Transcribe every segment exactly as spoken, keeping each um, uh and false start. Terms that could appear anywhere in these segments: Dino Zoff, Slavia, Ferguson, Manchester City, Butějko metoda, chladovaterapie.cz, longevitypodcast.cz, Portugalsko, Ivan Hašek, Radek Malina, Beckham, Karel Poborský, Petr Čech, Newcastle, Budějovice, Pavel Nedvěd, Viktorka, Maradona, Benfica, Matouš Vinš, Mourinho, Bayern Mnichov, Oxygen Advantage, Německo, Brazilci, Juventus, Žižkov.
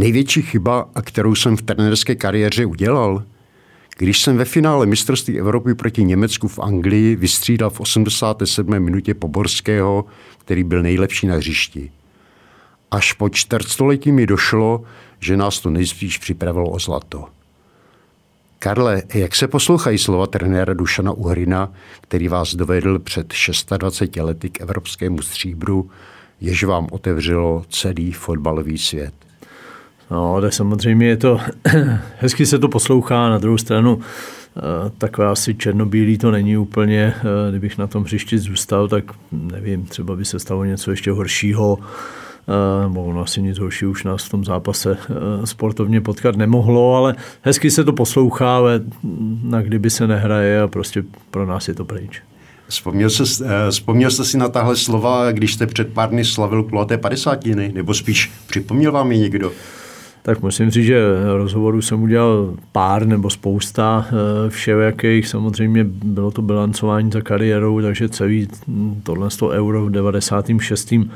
Největší chyba, a kterou jsem v trenérské kariéře udělal, když jsem ve finále mistrovství Evropy proti Německu v Anglii vystřídal v osmdesáté sedmé minutě Poborského, který byl nejlepší na hřišti. Až po čtvrtstoletí mi došlo, že nás to nejspíš připravilo o zlato. Karle, jak se poslouchají slova trenéra Dušana Uhrina, který vás dovedl před dvaceti šesti lety k evropskému stříbru, jež vám otevřelo celý fotbalový svět? No, tak samozřejmě je to, hezky se to poslouchá, na druhou stranu takové asi černobílý to není úplně, kdybych na tom hřišti zůstal, tak nevím, třeba by se stalo něco ještě horšího, nebo ono asi nic horšího už nás v tom zápase sportovně potkat nemohlo, ale hezky se to poslouchá, ale na kdyby se nehraje a prostě pro nás je to pryč. Vzpomněl jste, vzpomněl jste si na tahle slova, když jste před pár dny slavil kulaté padesátiny, nebo spíš připomněl vám je někdo? Tak musím říct, že rozhovorů jsem udělal pár nebo spousta všelijakých. Samozřejmě bylo to bilancování za kariérou, takže celý tohle sto euro v devadesátém šestém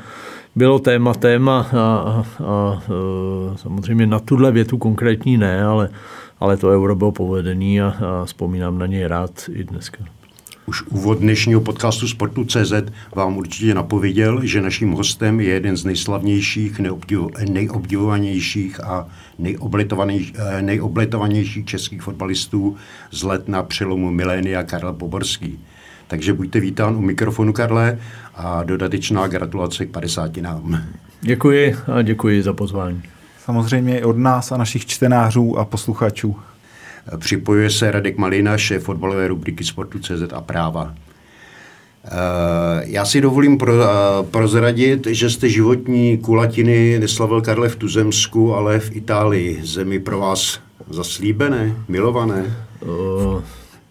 bylo tématem a, a, a, a samozřejmě na tuhle větu konkrétní ne, ale, ale to euro bylo povedený a, a vzpomínám na něj rád i dneska. Už úvod dnešního podcastu Sportu tečka cé zet vám určitě napověděl, že naším hostem je jeden z nejslavnějších, nejobdivovanějších a nejobletovanějších českých fotbalistů z let na přelomu milénia Karel Poborský. Takže buďte vítán u mikrofonu, Karle, a dodatečná gratulace k padesátinám. Děkuji a děkuji za pozvání. Samozřejmě i od nás a našich čtenářů a posluchačů. Připojuje se Radek Malina, šéf fotbalové rubriky Sportu tečka cé zet a práva. Já si dovolím pro, prozradit, že jste životní kulatiny neslavil, Karle, v tuzemsku, ale v Itálii, zemi pro vás zaslíbené, milované. Uh,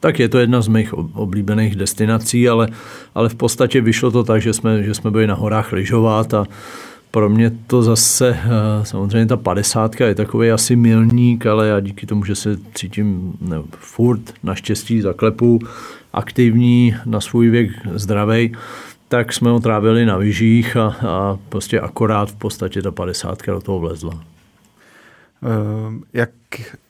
tak je to jedna z mých oblíbených destinací, ale, ale v podstatě vyšlo to tak, že jsme, že jsme byli na horách lyžovat a pro mě to zase, samozřejmě ta padesátka je takový asi milník, ale já díky tomu, že se cítím ne, furt naštěstí zaklepu, aktivní, na svůj věk zdravej, tak jsme ho trávili na lyžích a, a prostě akorát v podstatě ta padesátka do toho vlezla. Jak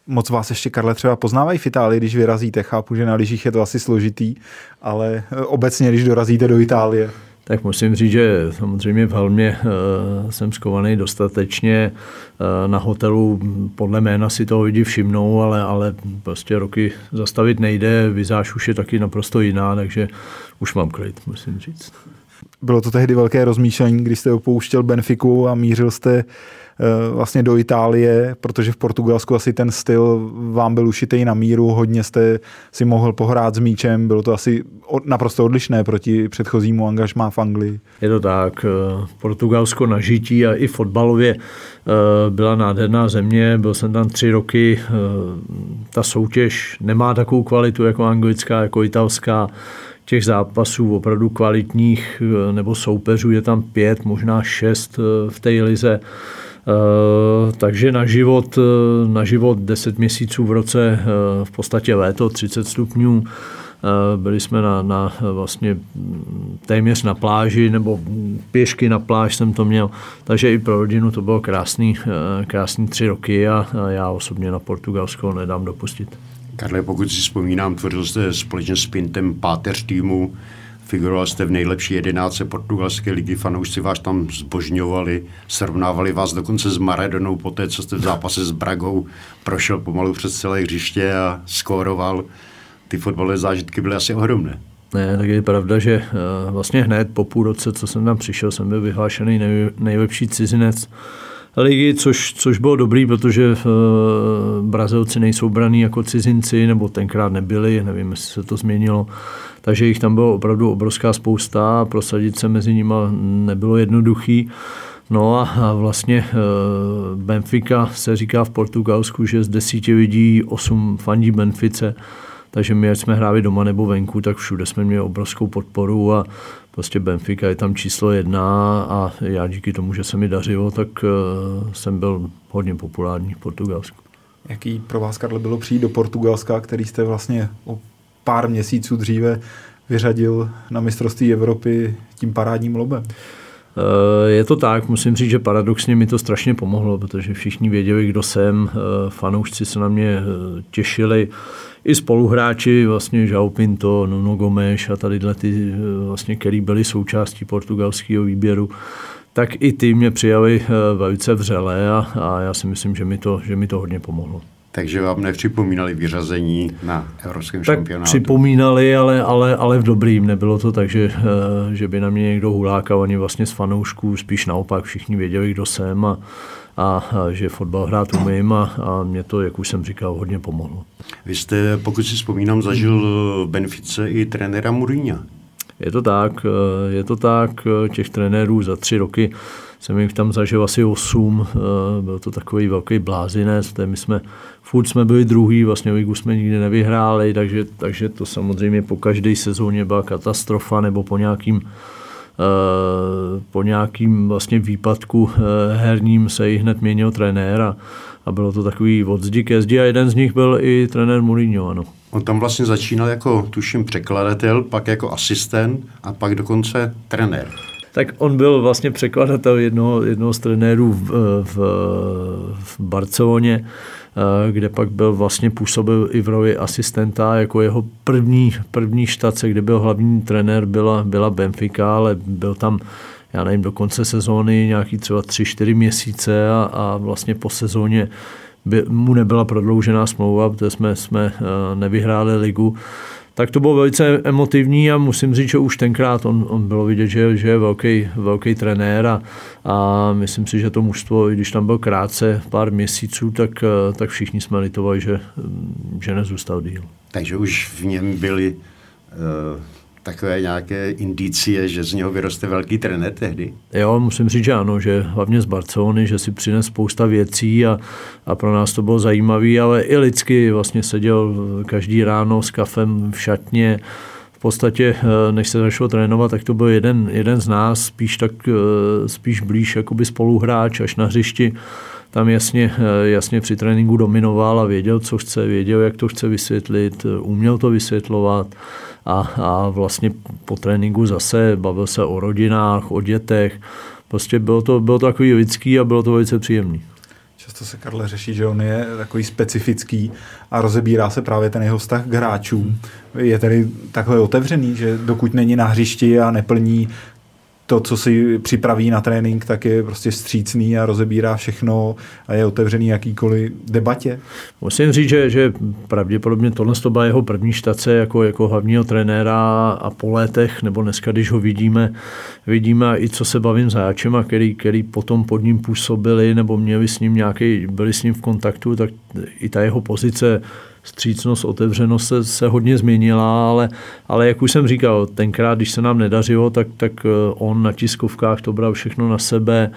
moc vás ještě, Karle, třeba poznávají v Itálii, když vyrazíte? Chápu, že na lyžích je to asi složitý, ale obecně, když dorazíte do Itálie. Tak musím říct, že samozřejmě v Helmě e, jsem skovaný dostatečně. E, na hotelu podle jména si toho lidi všimnou, ale, ale prostě roky zastavit nejde, vizáž už je taky naprosto jiná, takže už mám klid, musím říct. Bylo to tehdy velké rozmýšlení, když jste opouštěl Benfiku a mířil jste e, vlastně do Itálie, protože v Portugalsku asi ten styl vám byl ušitej na míru, hodně jste si mohl pohrát s míčem, bylo to asi od, naprosto odlišné proti předchozímu angažmá v Anglii. Je to tak, Portugalsko na žití a i fotbalově e, byla nádherná země, byl jsem tam tři roky, e, ta soutěž nemá takovou kvalitu jako anglická, jako italská, těch zápasů opravdu kvalitních nebo soupeřů je tam pět, možná šest v té lize. Takže na život, na život deset měsíců v roce, v podstatě léto, třicet stupňů. Byli jsme na, na vlastně téměř na pláži, nebo pěšky na pláž jsem to měl. Takže i pro rodinu to bylo krásný, krásný tři roky a já osobně na Portugalsko nedám dopustit. Karle, pokud si vzpomínám, tvořil jste společně s Pintem páteř týmu, figuroval jste v nejlepší jedenáce portugalské ligy, fanoušci vás tam zbožňovali, srovnávali vás dokonce s Maradonou po té, co jste v zápase s Bragou prošel pomalu přes celé hřiště a skóroval. Ty fotbalové zážitky byly asi ohromné. Ne, tak je pravda, že vlastně hned po půl roce, co jsem tam přišel, jsem byl vyhlášený nejlepší cizinec ligy, což, což bylo dobrý, protože Brazilci nejsou braní jako cizinci, nebo tenkrát nebyli, nevím, jestli se to změnilo. Takže jich tam bylo opravdu obrovská spousta a prosadit se mezi nimi nebylo jednoduchý. No a vlastně Benfica se říká v Portugalsku, že z desíti lidí osm fandí Benfice, takže my, ať jsme hráli doma nebo venku, tak všude jsme měli obrovskou podporu a prostě Benfica je tam číslo jedna a já díky tomu, že se mi dařilo, tak jsem byl hodně populární v Portugalsku. Jaký pro vás, Karle, bylo přijít do Portugalska, který jste vlastně o pár měsíců dříve vyřadil na mistrovství Evropy tím parádním lobem? Je to tak, musím říct, že paradoxně mi to strašně pomohlo, protože všichni věděli, kdo jsem, fanoušci se na mě těšili, i spoluhráči, vlastně João Pinto, Nuno Gomes a tadyhle ty, vlastně, který byli součástí portugalského výběru, tak i ty mě přijali velice vřele a, a já si myslím, že mi to, že mi to hodně pomohlo. Takže vám nepřipomínali vyřazení na evropském tak šampionátu? Tak připomínali, ale, ale, ale v dobrým. Nebylo to tak, že, že by na mě někdo hulákal, ani vlastně z fanoušků. Spíš naopak, všichni věděli, kdo jsem a, a, a že fotbal hrát umím a, a mě to, jak už jsem říkal, hodně pomohlo. Vy jste, pokud si vzpomínám, zažil v Benfice i trenéra Mourinha. Je to tak, je to tak, těch trenérů za tři roky jsem jich tam zažil asi osm, byl to takový velký blázinec, my jsme, furt jsme byli druhý, vlastně ligu jsme nikdy nevyhráli, takže, takže to samozřejmě po každé sezóně byla katastrofa nebo po nějakým, po nějakým vlastně výpadku herním se i hned měnil trenér a, a bylo to takový od zdi ke zdi a jeden z nich byl i trenér Mourinho, ano. On tam vlastně začínal jako, tuším, překladatel, pak jako asistent a pak dokonce trenér. Tak on byl vlastně překladatel jednoho, jednoho z trenérů v, v, v Barceloně, kde pak byl vlastně působil i v roli asistenta, jako jeho první, první štace, kde byl hlavní trenér, byla, byla Benfica, ale byl tam, já nevím, do konce sezóny nějaký třeba tři, čtyři měsíce a, a vlastně po sezóně By, mu nebyla prodloužená smlouva, protože jsme, jsme nevyhráli ligu, tak to bylo velice emotivní a musím říct, že už tenkrát on, on bylo vidět, že, že je velký, velký trenér a, a myslím si, že to mužstvo, i když tam byl krátce pár měsíců, tak, tak všichni jsme litovali, že, že nezůstal díl. Takže už v něm byly uh... takové nějaké indicie, že z něho vyroste velký trenér tehdy? Jo, musím říct, že ano, že hlavně z Barcelony, že si přinesl spousta věcí a, a pro nás to bylo zajímavé, ale i lidsky vlastně seděl každý ráno s kafem v šatně. V podstatě, než se začalo trénovat, tak to byl jeden, jeden z nás, spíš, tak, spíš blíž jakoby spoluhráč až na hřišti. Tam jasně, jasně při tréninku dominoval a věděl, co chce, věděl, jak to chce vysvětlit, uměl to vysvětlovat a, a vlastně po tréninku zase bavil se o rodinách, o dětech. Prostě bylo to, bylo to takový lidský a bylo to velice příjemný. Často se, Karle, řeší, že on je takový specifický a rozebírá se právě ten jeho vztah k hráčům. Je tedy takhle otevřený, že dokud není na hřišti a neplní to, co si připraví na trénink, tak je prostě vstřícný a rozebírá všechno a je otevřený jakýkoliv debatě. Musím říct, že, že pravděpodobně tohle to byla jeho první štace jako, jako hlavního trenéra a po létech, nebo dneska, když ho vidíme, vidíme i co se bavím s hráčema, který, který potom pod ním působili nebo měli s ním nějaký, byli s ním v kontaktu, tak i ta jeho pozice, vstřícnost, otevřenost se, se hodně změnila, ale, ale jak už jsem říkal, tenkrát, když se nám nedařilo, tak, tak on na tiskovkách to bral všechno na sebe,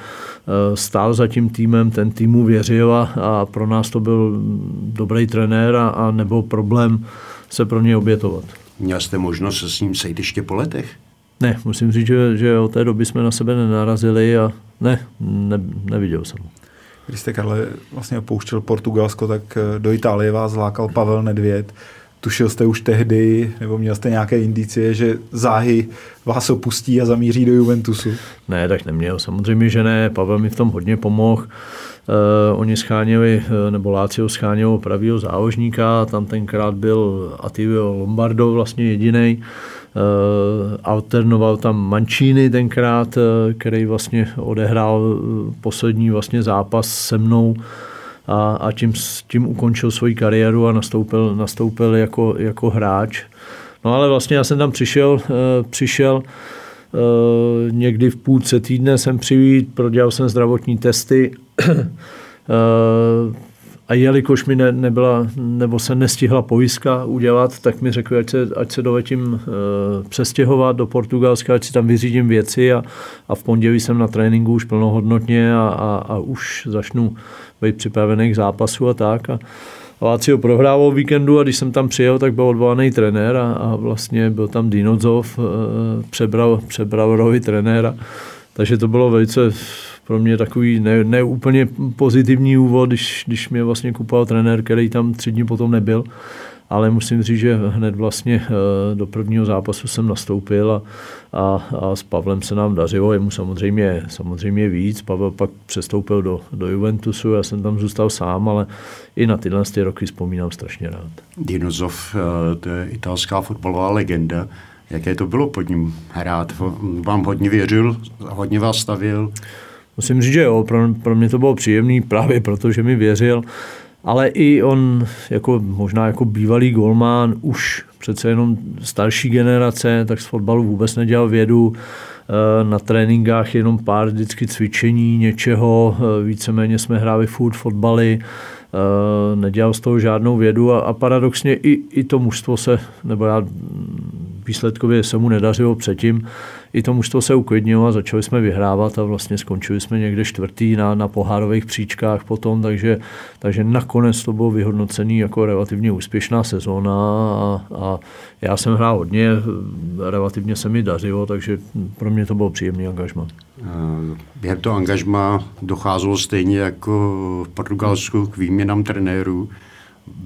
stál za tím týmem, ten tým mu věřil a, a pro nás to byl dobrý trenér a, a nebyl problém se pro něj obětovat. Měl jste možnost se s ním sejít ještě po letech? Ne, musím říct, že, že od té doby jsme na sebe nenarazili a ne, ne neviděl jsem. Když jste, Karle, vlastně opouštěl Portugalsko, tak do Itálie vás zlákal Pavel Nedvěd. Tušil jste už tehdy, nebo měl jste nějaké indicie, že záhy vás opustí a zamíří do Juventusu? Ne, tak neměl. Samozřejmě, že ne. Pavel mi v tom hodně pomohl. Uh, oni scháněli, nebo Lazio schánělo pravýho záložníka, tam tenkrát byl Attilio Lombardo vlastně jedinej. Uh, alternoval tam Mancini tenkrát, uh, který vlastně odehrál poslední vlastně zápas se mnou a, a tím, tím ukončil svoji kariéru a nastoupil, nastoupil jako, jako hráč. No ale vlastně já jsem tam přišel, uh, přišel uh, někdy v půlce týdne jsem přijít, prodělal jsem zdravotní testy, uh, A jelikož mi ne, nebyla, nebo se nestihla pojistka udělat, tak mi řekli, ať se, ať se doletím e, přestěhovat do Portugalska, ať si tam vyřídím věci a, a v pondělí jsem na tréninku už plnohodnotně a, a, a už začnu být připravený k zápasu a tak. A Lazio prohrával víkendu a když jsem tam přijel, tak byl odvolaný trenér a, a vlastně byl tam Dino Zoff, e, přebral, přebral roli trenéra. Takže to bylo velice pro mě takový ne, ne úplně pozitivní úvod, když, když mě vlastně kupoval trenér, který tam tři dny potom nebyl. Ale musím říct, že hned vlastně do prvního zápasu jsem nastoupil a, a, a s Pavlem se nám dařilo, jemu samozřejmě, samozřejmě víc. Pavel pak přestoupil do, do Juventusu, já jsem tam zůstal sám, ale i na tyhle ty roky vzpomínám strašně rád. Dino Zoff, to je italská fotbalová legenda. Jaké to bylo pod ním hrát? Vám hodně věřil, hodně vás stavil? Musím říct, že jo, pro, pro mě to bylo příjemný právě proto, že mi věřil, ale i on, jako, možná jako bývalý golmán, už přece jenom starší generace, tak z fotbalu vůbec nedělal vědu, na tréninkách jenom pár vždycky cvičení, něčeho, víceméně jsme hráli furt fotbaly, nedělal z toho žádnou vědu a, a paradoxně i, i to mužstvo se, nebo já výsledkově se mu nedařilo předtím, i to mužstvo se uklidnilo a začali jsme vyhrávat a vlastně skončili jsme někde čtvrtý na, na pohárových příčkách potom, takže, takže nakonec to bylo vyhodnocený jako relativně úspěšná sezóna a, a já jsem hrál hodně, relativně se mi dařilo, takže pro mě to bylo příjemný angažmá. Během toho angažmá docházelo stejně jako v Portugalsku k výměnám trenérů.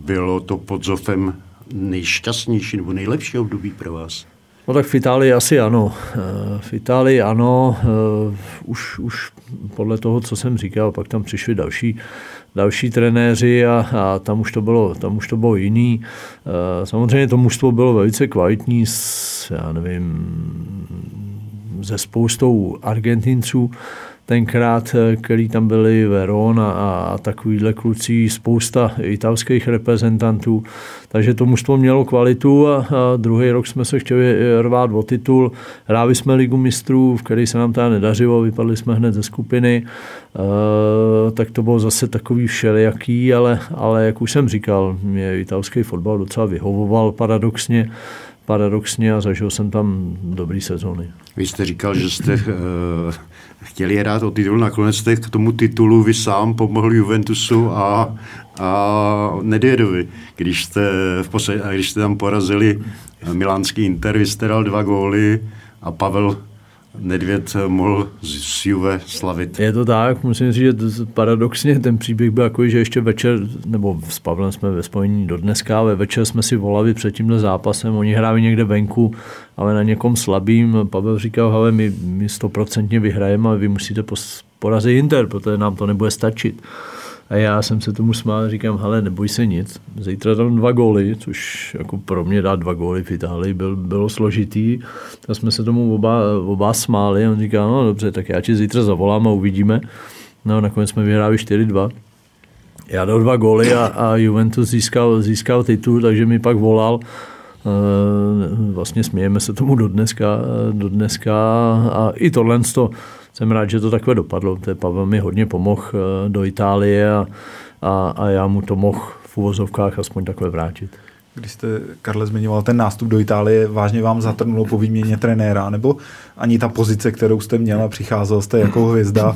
Bylo to pod Zoffem nejšťastnější nebo nejlepší období pro vás? No tak v Itálii asi ano. V Itálii ano, už, už podle toho, co jsem říkal, pak tam přišli další, další trenéři a, a tam, už to bylo, tam už to bylo jiný. Samozřejmě to mužstvo bylo velice kvalitní, s, já nevím, se spoustou Argentinců tenkrát, který tam byli, Verón a, a takovýhle kluci, spousta italských reprezentantů. Takže to mužstvo mělo kvalitu a, a druhý rok jsme se chtěli rvát o titul. Hráli jsme Ligu mistrů, v které se nám teda nedařilo, vypadli jsme hned ze skupiny. E, tak to bylo zase takový všelijaký, ale, ale jak už jsem říkal, mě italský fotbal docela vyhovoval paradoxně. Paradoxně a zažil jsem tam dobrý sezóny. Vy jste říkal, že jste uh, chtěli hrát o titul, nakonec jste k tomu titulu vy sám pomohl Juventusu a, a Nedvědovi. Když jste, v posled, a když jste tam porazili milánský Inter, vy jste dal dva góly a Pavel Nedvěd mohl z Juve slavit. Je to tak, musím říct, že paradoxně ten příběh byl takový, že ještě večer, nebo s Pavlem jsme ve spojení do dneska, ale večer jsme si volali před tímhle zápasem, oni hráli někde venku, ale na někom slabým. Pavel říkal, hele, my, my stoprocentně vyhrajeme a vy musíte porazit Inter, protože nám to nebude stačit. A já jsem se tomu smál a říkám, hele, neboj se nic, zítra dám dva góly, což jako pro mě dát dva góly v Itálii byl, bylo složitý. A jsme se tomu oba, oba smáli a on říkal, no dobře, tak já ti zítra zavolám a uvidíme. No nakonec jsme vyhráli čtyři dva. Já dal dva góly a, a Juventus získal, získal titul, takže mi pak volal. Vlastně smějeme se tomu do dneska, do dneska a i tohle to jsem rád, že to takhle dopadlo. Pavel mi hodně pomohl do Itálie a, a, a já mu to mohl v uvozovkách aspoň takhle vrátit. Když jste, Karle, zmiňoval ten nástup do Itálie, vážně vám zatrnulo po výměně trenéra, nebo ani ta pozice, kterou jste měla, přicházel jste jako hvězda,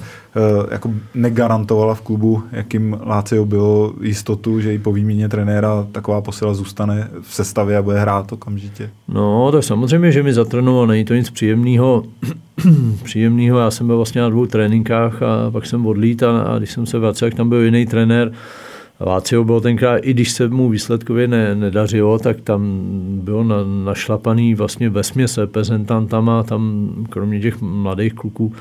jako negarantovala v klubu, jakým Lazio bylo jistotu, že i po výměně trenéra taková posila zůstane v sestavě a bude hrát okamžitě? No, tak samozřejmě, že mi zatrnulo, není to nic příjemného. příjemného. Já jsem byl vlastně na dvou tréninkách a pak jsem odlítal a když jsem se vracel, jak tam byl jiný trenér, Lazio bylo tenkrát, i když se mu výsledkově ne, nedařilo, tak tam bylo na, našlapaný vlastně vesměs reprezentantama, tam kromě těch mladých kluků,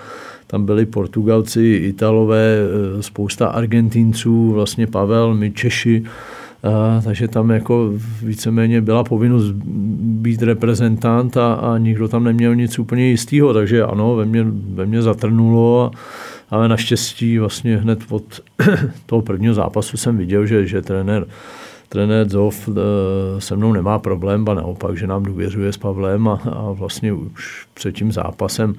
tam byli Portugalci, Italové, spousta Argentinců, vlastně Pavel, my Češi, a, takže tam jako víceméně byla povinnost být reprezentant a, a nikdo tam neměl nic úplně jistého, takže ano, ve mně, ve mně zatrnulo. A, Ale naštěstí vlastně hned od toho prvního zápasu jsem viděl, že, že trenér, trenér Zoff se mnou nemá problém, ba naopak, že nám důvěřuje s Pavlem a, a vlastně už před tím zápasem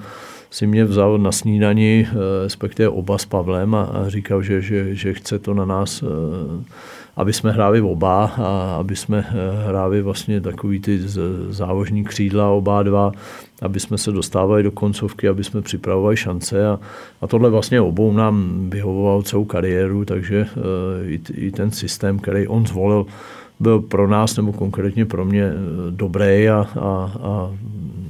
si mě vzal na snídani, respektive oba s Pavlem, a, a říkal, že, že, že chce to na nás, aby jsme hráli oba a aby jsme hráli vlastně takový ty záložní křídla oba dva, aby jsme se dostávali do koncovky, aby jsme připravovali šance a, a tohle vlastně obou nám vyhovoval celou kariéru, takže i, i ten systém, který on zvolil, byl pro nás, nebo konkrétně pro mě, dobrý a, a, a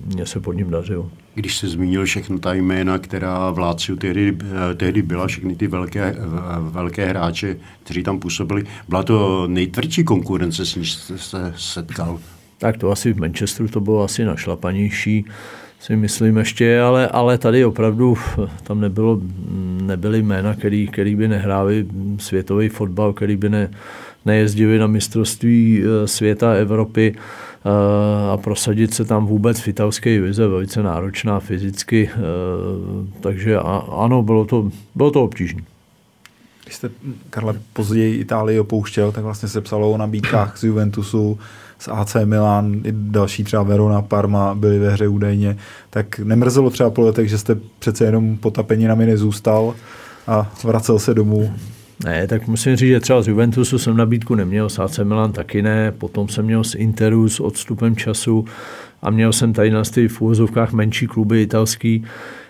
mě se pod ním dařilo. Když se zmínil všechno ta jména, která v Láciu tehdy, tehdy byla, všechny ty velké, velké hráče, kteří tam působili, byla to nejtvrdší konkurence, s níž jste se setkal? Tak to asi v Manchesteru to bylo asi našlapanější, si myslím ještě, ale, ale tady opravdu tam nebylo, nebyly jména, který, který by nehráli světový fotbal, který by ne, nejezdili na mistrovství světa, Evropy, a prosadit se tam vůbec v italské lize, velice náročná fyzicky, takže ano, bylo to, bylo to obtížné. Když jste, Karle, později Itálii opouštěl, tak vlastně se psalo o nabídkách z Juventusu, z A C Milan, i další, třeba Verona, Parma byli ve hře údajně, tak nemrzelo třeba po letech, že jste přece jenom potapeninami nezůstal a vracel se domů? Ne, tak musím říct, že třeba z Juventusu jsem nabídku neměl, z A C Milan taky ne, potom jsem měl z Interu s odstupem času a měl jsem tady na těch v úvozovkách menší kluby italský,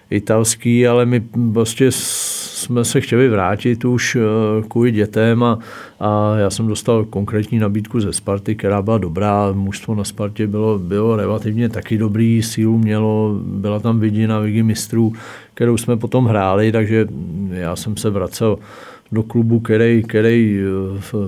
italský, ale my prostě jsme se chtěli vrátit už kvůli dětem a, a já jsem dostal konkrétní nabídku ze Sparty, která byla dobrá, mužstvo na Spartě bylo, bylo relativně taky dobrý, sílu mělo, byla tam vidina Ligy mistrů, kterou jsme potom hráli, takže já jsem se vracel do klubu, který, který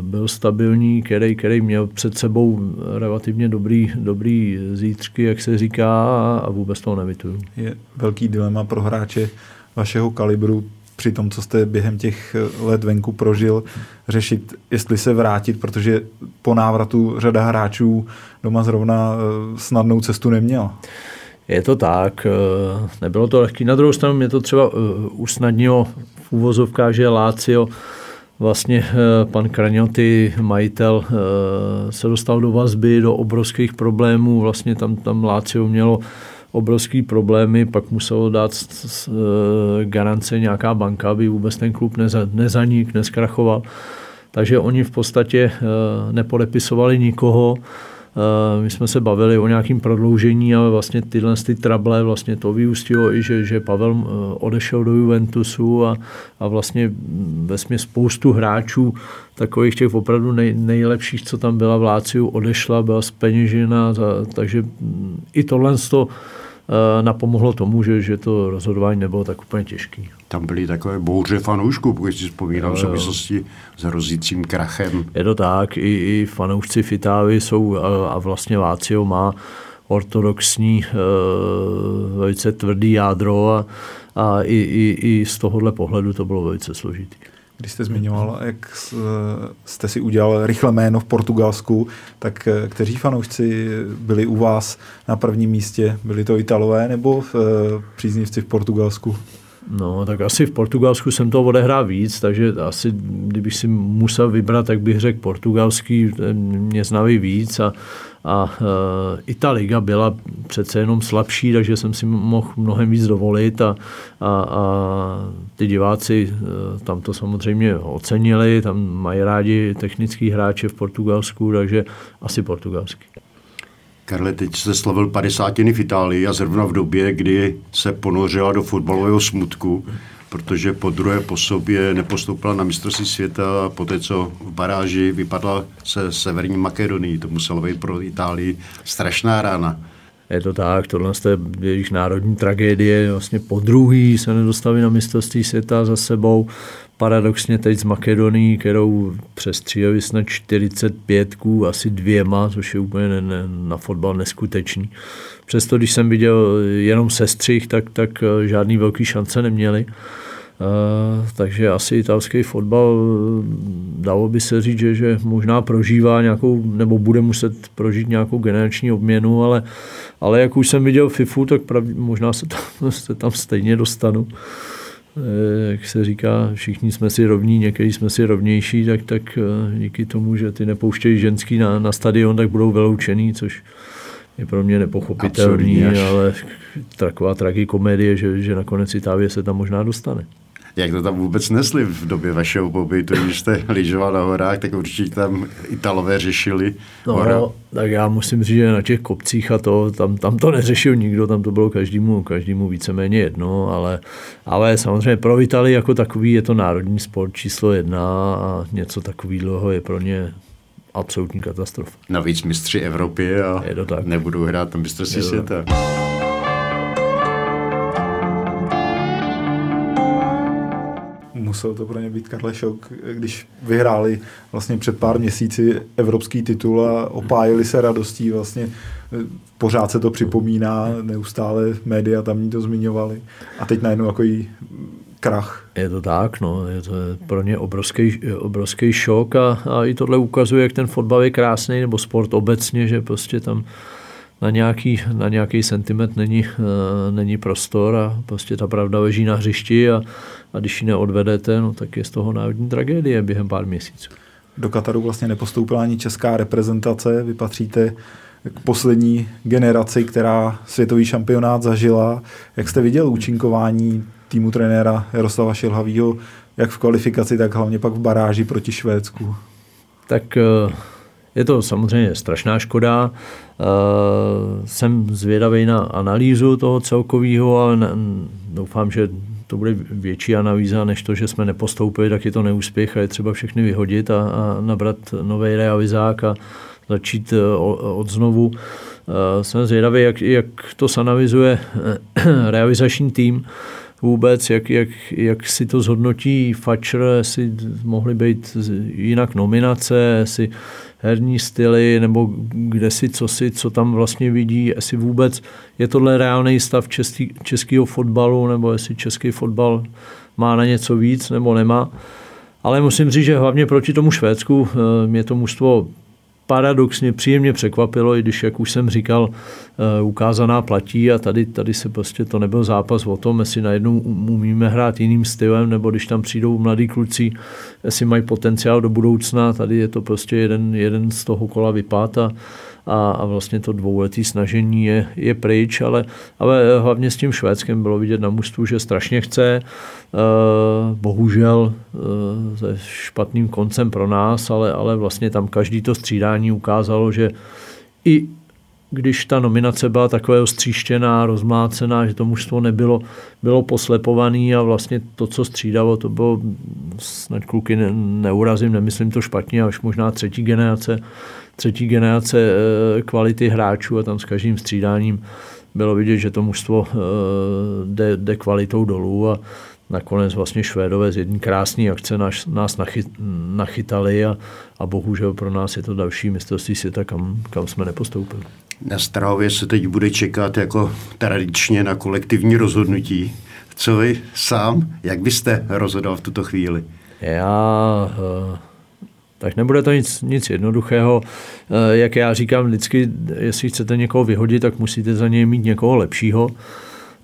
byl stabilní, který, který měl před sebou relativně dobrý, dobrý zítřky, jak se říká, a vůbec toho nevituju. Je velký dilema pro hráče vašeho kalibru při tom, co jste během těch let venku prožil, řešit, jestli se vrátit, protože po návratu řada hráčů doma zrovna snadnou cestu neměla. Je to tak, nebylo to lehké. Na druhou stranu mě to třeba usnadnilo v uvozovkách, že Lazio, vlastně pan Kranioty, majitel, se dostal do vazby, do obrovských problémů, vlastně tam, tam Lazio mělo obrovský problémy, pak muselo dát z, z, garance nějaká banka, aby vůbec ten klub neza, nezanik, neskrachoval. Takže oni v podstatě nepodepisovali nikoho. My jsme se bavili o nějakém prodloužení, ale vlastně tyhle ty trable vlastně to vyústilo i, že, že Pavel odešel do Juventusu a, a vlastně vesmě spoustu hráčů, takových těch opravdu nej, nejlepších, co tam byla v Láciu, odešla, byla zpeněžena, takže i tohle to napomohlo tomu, že, že to rozhodování nebylo tak úplně těžké. Tam byly takové bouře fanoušků, pokud si vzpomínám, v souvislosti s hrozícím krachem. Je to tak, i, i fanoušci v Itálii jsou, a, a vlastně Lazio má ortodoxní, e, velice tvrdý jádro a, a i, i, i z tohohle pohledu to bylo velice složitý. Když jste zmiňoval, jak jste si udělal rychle jméno v Portugalsku, tak kteří fanoušci byli u vás na prvním místě? Byli to Italové nebo příznivci v Portugalsku? No, tak asi v Portugalsku jsem to odehrál víc, takže asi, kdybych si musel vybrat, tak bych řekl portugalský, mě znali víc a, a i ta liga byla přece jenom slabší, takže jsem si mohl mnohem víc dovolit a, a, a ty diváci tam to samozřejmě ocenili, tam mají rádi technický hráče v Portugalsku, takže asi portugalský. Karle, teď jste slavil padesátiny v Itálii a zrovna v době, kdy se ponořila do fotbalového smutku, protože po druhé po sobě nepostoupila na mistrovství světa a poté, co v baráži vypadla se Severní Makedonii. To muselo být pro Itálii strašná rána. Je to tak, tohle je jejich národní tragédie. Vlastně po druhý se nedostali na mistrovství světa za sebou. Paradoxně teď z Makedonii, kterou přestříleli snad čtyřicet pětku, asi dvěma, což je úplně ne, ne, na fotbal neskutečný. Přesto, když jsem viděl jenom sestřih, tak, tak žádný velký šance neměli. Uh, takže asi italský fotbal, dalo by se říct, že, že možná prožívá nějakou, nebo bude muset prožít nějakou generační obměnu, ale, ale jak už jsem viděl FIFU, tak prav, možná se tam, se tam stejně dostanu. Jak se říká, všichni jsme si rovní, někdy jsme si rovnější, tak, tak díky tomu, že ty nepouštějí ženský na, na stadion, tak budou vyloučený, což je pro mě nepochopitelný, absolutně, ale taková tragikomedie, že, že nakonec Itálie se tam možná dostane. Jak to tam vůbec nesli v době vašeho pobytu, když jste lyžoval na horách, tak určitě tam Italové řešili hora. No, tak já musím říct, že na těch kopcích a to, tam, tam to neřešil nikdo, tam to bylo každému, každému víceméně jedno, ale, ale samozřejmě pro Itálii jako takový je to národní sport číslo jedna a něco takového je pro ně absolutní katastrofa. Navíc mistři Evropy a nebudou hrát na mistrovství světa. Musel to pro ně být, Karle, šok, když vyhráli vlastně před pár měsíci evropský titul a opájili se radostí. Vlastně pořád se to připomíná, neustále média tamní to zmiňovali. A teď najednou jako jí krach. Je to tak, no, je to pro ně obrovský, obrovský šok a, a i tohle ukazuje, jak ten fotbal je krásný, nebo sport obecně, že prostě tam na nějaký, na nějaký sentiment není, uh, není prostor a prostě ta pravda leží na hřišti a, a když ji neodvedete, no, tak je z toho národní tragédie během pár měsíců. Do Kataru vlastně nepostoupila ani česká reprezentace. Vy patříte k poslední generaci, která světový šampionát zažila. Jak jste viděl účinkování týmu trenéra Jaroslava Šilhavýho, jak v kvalifikaci, tak hlavně pak v baráži proti Švédsku? Tak uh, je to samozřejmě strašná škoda. Uh, jsem zvědavý na analýzu toho celkového, ale ne, doufám, že to bude větší analýza, než to, že jsme nepostoupili, tak je to neúspěch a je třeba všechny vyhodit a, a nabrat nový realizák a začít uh, od znovu. Uh, jsem zvědavý, jak, jak to analyzuje realizační tým vůbec, jak, jak, jak si to zhodnotí Fatcher, jestli mohly být jinak nominace, jestli herní styly, nebo kde si, co si, co tam vlastně vidí, jestli vůbec je tohle reálný stav český, českého fotbalu, nebo jestli český fotbal má na něco víc, nebo nemá. Ale musím říct, že hlavně proti tomu Švédsku mě to mužstvo paradoxně příjemně překvapilo, i když, jak už jsem říkal, ukázaná platí a tady, tady se prostě to nebyl zápas o tom, jestli najednou umíme hrát jiným stylem, nebo když tam přijdou mladí kluci, jestli mají potenciál do budoucna, tady je to prostě jeden, jeden z toho kola vypad a, a, a vlastně to dvouletý snažení je, je pryč, ale, ale hlavně s tím Švédskem bylo vidět na mužstvu, že strašně chce, bohužel se špatným koncem pro nás, ale, ale vlastně tam každý to střídá ukázalo, že i když ta nominace byla takové ostříštěná, rozmácená, že to mužstvo nebylo bylo poslepované a vlastně to, co střídalo, to bylo, snad kluky ne, neurazím, nemyslím to špatně, až možná třetí generace, třetí generace kvality hráčů a tam s každým střídáním bylo vidět, že to mužstvo jde, jde kvalitou dolů a nakonec vlastně Švédové z jedné krásné akce nás, nás nachy, nachytali a, a bohužel pro nás je to další mistrovství světa, kam, kam jsme nepostoupili. Na Strahově se teď bude čekat jako tradičně na kolektivní rozhodnutí. Co vy sám, jak byste rozhodoval v tuto chvíli? Já... Tak nebude to nic, nic jednoduchého. Jak já říkám vždycky, jestli chcete někoho vyhodit, tak musíte za něj mít někoho lepšího.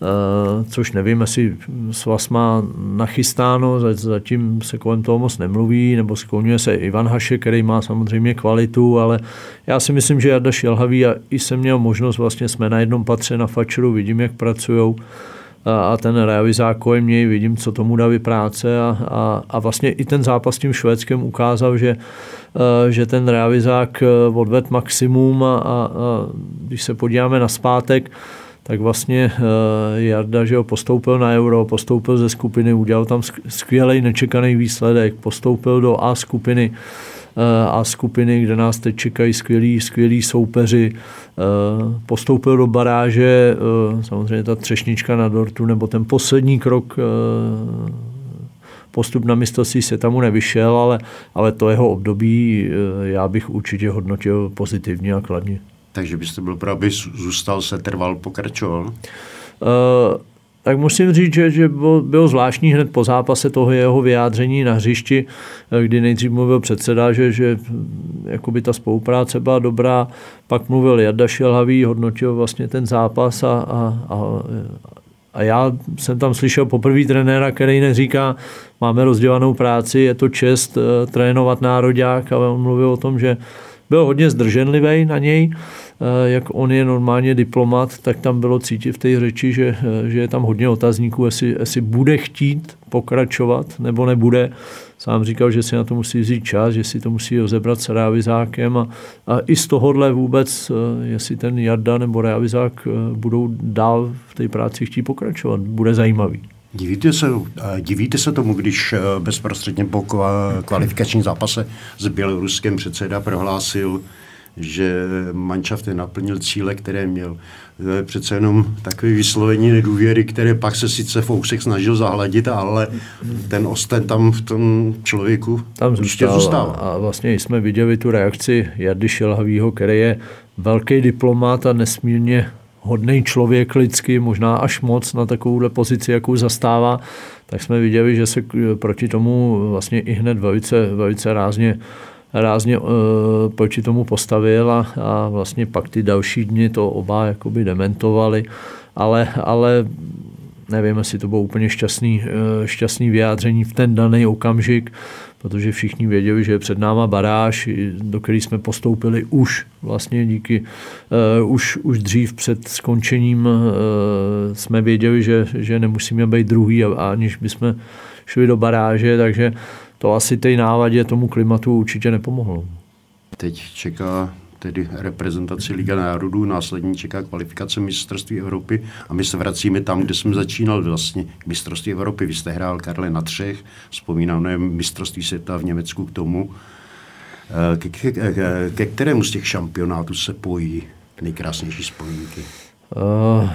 Uh, což nevím, jestli Svaz má nachystáno, zatím se kolem toho moc nemluví, nebo skloňuje se Ivan Hašek, který má samozřejmě kvalitu, ale já si myslím, že Jarda Šilhavý a i jsem měl možnost, vlastně jsme na jednom patře na Fatcheru, vidím, jak pracujou a, a ten realizák kolem něj, vidím, co tomu dá práce a, a, a vlastně i ten zápas s tím Švédskem ukázal, že, uh, že ten realizák odved maximum a, a, a když se podíváme na zpátek, tak vlastně Jarda, že ho postoupil na Euro, postoupil ze skupiny, udělal tam skvělý nečekaný výsledek, postoupil do A skupiny, A skupiny, kde nás teď čekají skvělí, skvělí soupeři, postoupil do baráže, samozřejmě ta třešnička na dortu, nebo ten poslední krok, postup na mistrovství se tam mu nevyšel, ale, ale to jeho období já bych určitě hodnotil pozitivně a kladně. Takže byste byl právě zůstal, se trval, pokračoval? Uh, tak musím říct, že, že bylo zvláštní hned po zápase toho jeho vyjádření na hřišti, kdy nejdřív mluvil předseda, že, že jakoby ta spolupráce byla dobrá, pak mluvil Jarda Šilhavý, hodnotil vlastně ten zápas a, a, a, a já jsem tam slyšel poprvé trenéra, který neříká, máme rozdělanou práci, je to čest uh, trénovat nároďák, ale on mluvil o tom, že byl hodně zdrženlivý na něj jak on je normálně diplomat, tak tam bylo cítit v té řeči, že, že je tam hodně otazníků, jestli, jestli bude chtít pokračovat, nebo nebude. Sám říkal, že si na to musí vzít čas, že si to musí rozebrat s reavizákem a, a i z tohohle vůbec, jestli ten Jarda nebo reavizák budou dál v té práci chtít pokračovat, bude zajímavý. Divíte se, divíte se tomu, když bezprostředně po kvalifikačním zápase s Běloruskem předseda prohlásil, že manšaft naplnil cíle, které měl. To je přece jenom takové vyslovení nedůvěry, které pak se sice Fousek snažil zahladit, ale ten osten tam v tom člověku tam určitě zůstává. A vlastně jsme viděli tu reakci Jardy Šilhavýho, který je velký diplomat a nesmírně hodnej člověk lidsky, možná až moc na takovouhle pozici, jakou zastává, tak jsme viděli, že se proti tomu vlastně i hned velice, velice rázně rázně e, proti tomu postavil a, a vlastně pak ty další dny to oba jakoby dementovali, ale, ale nevím, jestli to bylo úplně šťastný, e, šťastný vyjádření v ten daný okamžik, protože všichni věděli, že je před náma baráž, do který jsme postoupili už vlastně díky, e, už, už dřív před skončením e, jsme věděli, že, že nemusíme být druhý, aniž bychom šli do baráže, takže to asi té návadě tomu klimatu určitě nepomohlo. Teď čeká tedy reprezentaci Liga národů, následně čeká kvalifikace mistrovství Evropy a my se vracíme tam, kde jsem začínal vlastně k mistrovství Evropy. Vy jste hrál, Karle, na třech, vzpomínám na mistrovství světa v Německu k tomu. Ke, ke, ke, ke kterému z těch šampionátů se pojí nejkrásnější vzpomínky? Uh,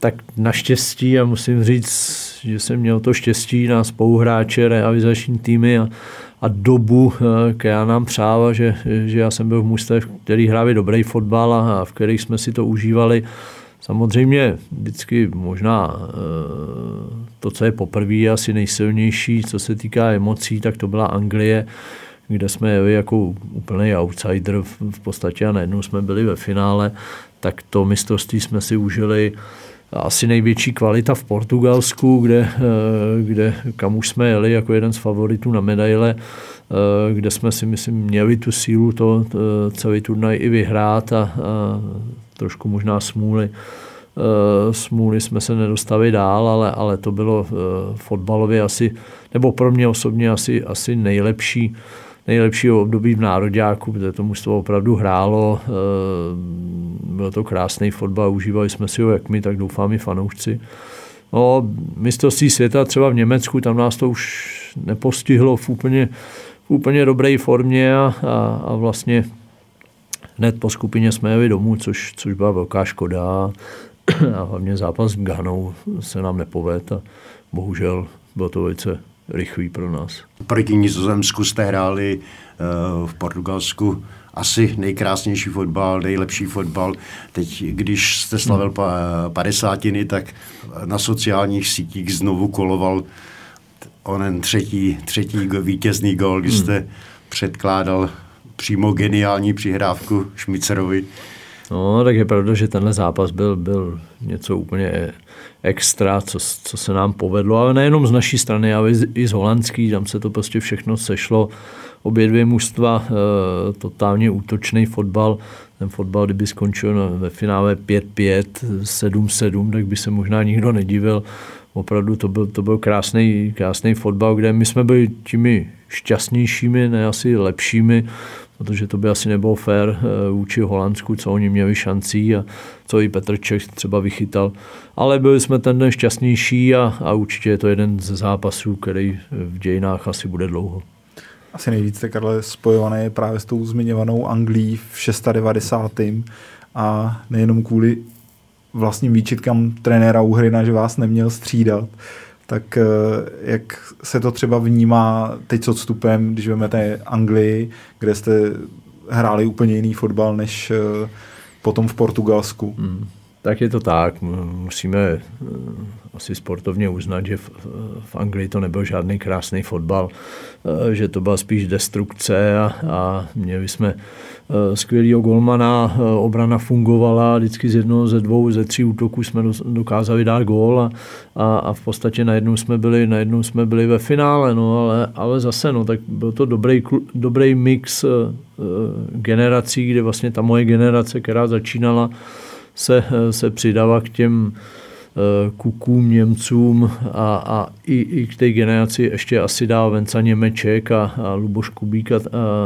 tak naštěstí, já musím říct, že jsem měl to štěstí na spoluhráče, realizační týmy a, a dobu, která nám přála, že, že já jsem byl v mužstvech, který hráli dobrý fotbal a v kterých jsme si to užívali. Samozřejmě vždycky možná to, co je poprvé, asi nejsilnější, co se týká emocí, tak to byla Anglie, kde jsme jeli jako úplný outsider v, v podstatě a najednou jsme byli ve finále, tak to mistrovství jsme si užili. Asi největší kvalita v Portugalsku, kde, kde, kam už jsme jeli jako jeden z favoritů na medaile, kde jsme si, myslím, měli tu sílu to, to celý turnaj i vyhrát a, a trošku možná smůly. Smůly jsme se nedostali dál, ale, ale to bylo fotbalově asi, nebo pro mě osobně asi, asi nejlepší nejlepšího období v nároďáku, protože to mužstvo opravdu hrálo. Byl to krásný fotbal, užívali jsme si ho jak my, tak doufám i fanoušci. No, mistrovství světa třeba v Německu, tam nás to už nepostihlo v úplně, v úplně dobré formě a, a, a vlastně hned po skupině jsme jeli domů, což, což byla velká škoda a hlavně zápas s Ghanou se nám nepovedl a bohužel bylo to velice rychlý pro nás. Proti Nizozemsku jste hráli uh, v Portugalsku asi nejkrásnější fotbal, nejlepší fotbal. Teď, když jste slavil pa, padesátiny, tak na sociálních sítích znovu koloval onen třetí, třetí vítězný gól, kdy jste hmm. předkládal přímo geniální přihrávku Šmicerovi. No, tak je pravda, že tenhle zápas byl, byl něco úplně extra, co, co se nám povedlo, ale nejenom z naší strany, ale i z holandský, tam se to prostě všechno sešlo. Obě dvě mužstva, e, totálně útočný fotbal. Ten fotbal, kdyby skončil ve finále pět pět, sedm sedm, tak by se možná nikdo nedivil. Opravdu to byl, to byl krásný, krásný fotbal, kde my jsme byli těmi šťastnějšími, ne asi lepšími, protože to by asi nebylo fér vůči Holandsku, co oni měli šancí a co i Petr Čech třeba vychytal. Ale byli jsme ten den šťastnější a, a určitě je to jeden ze zápasů, který v dějinách asi bude dlouho. Asi nejvíc, Karle, spojované je právě s tou zmiňovanou Anglií v devadesátém šestém a nejenom kvůli vlastním výčitkám trenéra Uhrina, že vás neměl střídat, tak jak se to třeba vnímá teď s odstupem, když vezmete Anglii, kde jste hráli úplně jiný fotbal než potom v Portugalsku? Hmm. Tak je to tak. Musíme asi sportovně uznat, že v Anglii to nebyl žádný krásný fotbal, že to byla spíš destrukce a, a měli jsme skvělýho golmana, obrana fungovala, vždycky z jednoho, ze dvou, ze tří útoků jsme dokázali dát gól a, a, a v podstatě najednou jsme byli, najednou jsme byli ve finále, no, ale, ale zase, no, tak byl to dobrý, dobrý mix generací, kde vlastně ta moje generace, která začínala, se, se přidává k těm Kukům, Němcům a, a i, i k té generaci ještě asi dá Venca Němeček a, a Luboš Kubík a, a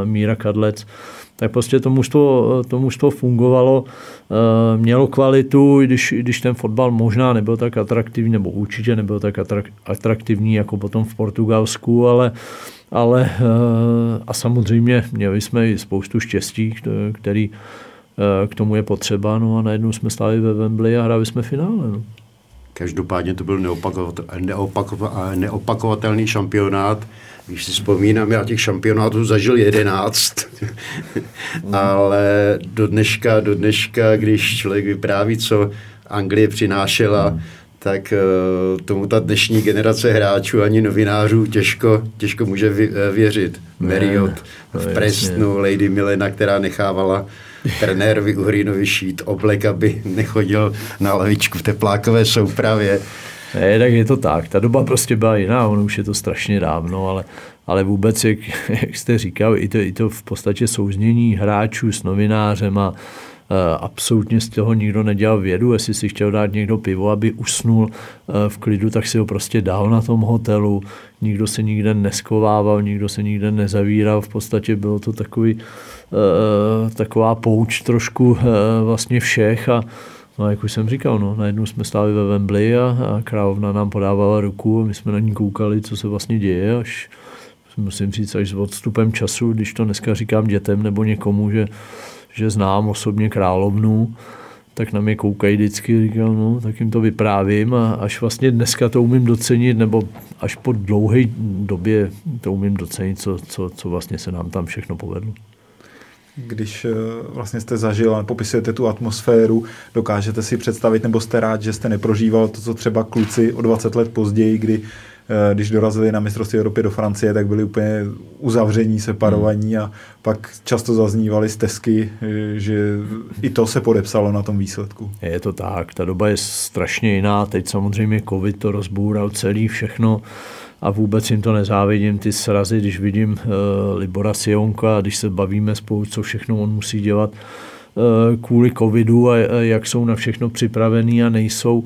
Míra Kadlec. Tak prostě to mužstvo, to mužstvo fungovalo, mělo kvalitu, i když, i když ten fotbal možná nebyl tak atraktivní, nebo určitě nebyl tak atraktivní jako potom v Portugalsku, ale, ale a samozřejmě měli jsme i spoustu štěstí, který k tomu je potřeba, no a najednou jsme stáli ve Wembley a hráli jsme finále, no. Každopádně to byl neopakova, neopakovatelný šampionát. Když si vzpomínám, já těch šampionátů zažil jedenáct, ale do dneška, do dneška, když člověk vypráví, co Anglie přinášela, tak tomu ta dnešní generace hráčů ani novinářů těžko, těžko může věřit. Marriott v Prestonu, Lady Milena, která nechávala trenérovi Uhrinovi šít oblek, aby nechodil na lavičku v teplákové soupravě. Ne, tak je to tak. Ta doba prostě byla jiná, ono už je to strašně dávno, ale, ale vůbec, jak, jak jste říkal, i to, i to v podstatě souznění hráčů s novinářem a absolutně z toho nikdo nedělal vědu, jestli si chtěl dát někdo pivo, aby usnul v klidu, tak si ho prostě dal na tom hotelu, nikdo se nikde neskovával, nikdo se nikde nezavíral, v podstatě bylo to takový, taková pouč trošku vlastně všech a no, jak už jsem říkal, no, najednou jsme stáli ve Wembley a, a královna nám podávala ruku a my jsme na ní koukali, co se vlastně děje, až musím říct, až s odstupem času, když to dneska říkám dětem nebo někomu, že že znám osobně královnu, tak na mě koukají vždycky, říkám, no, tak jim to vyprávím a až vlastně dneska to umím docenit, nebo až po dlouhé době to umím docenit, co, co, co vlastně se nám tam všechno povedlo. Když vlastně jste zažil a popisujete tu atmosféru, dokážete si představit, nebo jste rád, že jste neprožíval to, co třeba kluci o dvacet let později, kdy když dorazili na mistrovství Evropy do Francie, tak byli úplně uzavření, separovaní a pak často zaznívaly stesky, že i to se podepsalo na tom výsledku. Je to tak, ta doba je strašně jiná, teď samozřejmě covid to rozboural celý všechno a vůbec jim to nezávidím, ty srazy, když vidím uh, Libora Sionka, když se bavíme spolu, co všechno on musí dělat uh, kvůli covidu a uh, jak jsou na všechno připravení a nejsou,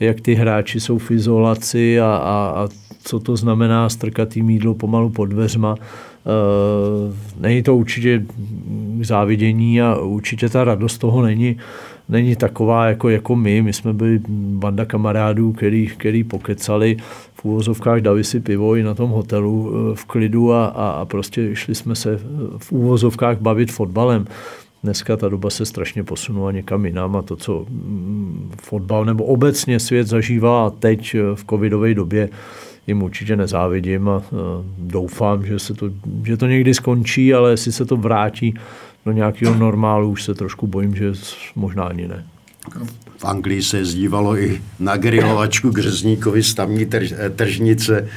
jak ty hráči jsou v izolaci a, a, a co to znamená strkatý mýdlo pomalu pod dveřma. E, není to určitě závidění a určitě ta radost toho není, není taková jako, jako my. My jsme byli banda kamarádů, který, který pokecali v úvozovkách, dali si pivo i na tom hotelu v klidu a, a, a prostě šli jsme se v úvozovkách bavit fotbalem. Dneska ta doba se strašně posunula někam jinam a to, co fotbal nebo obecně svět zažívá teď v covidové době, jim určitě nezávidím a doufám, že, se to, že to někdy skončí, ale jestli se to vrátí do nějakého normálu, už se trošku bojím, že možná ani ne. V Anglii se jezdívalo i na grilovačku k řezníkovi z tamní trž, tržnice.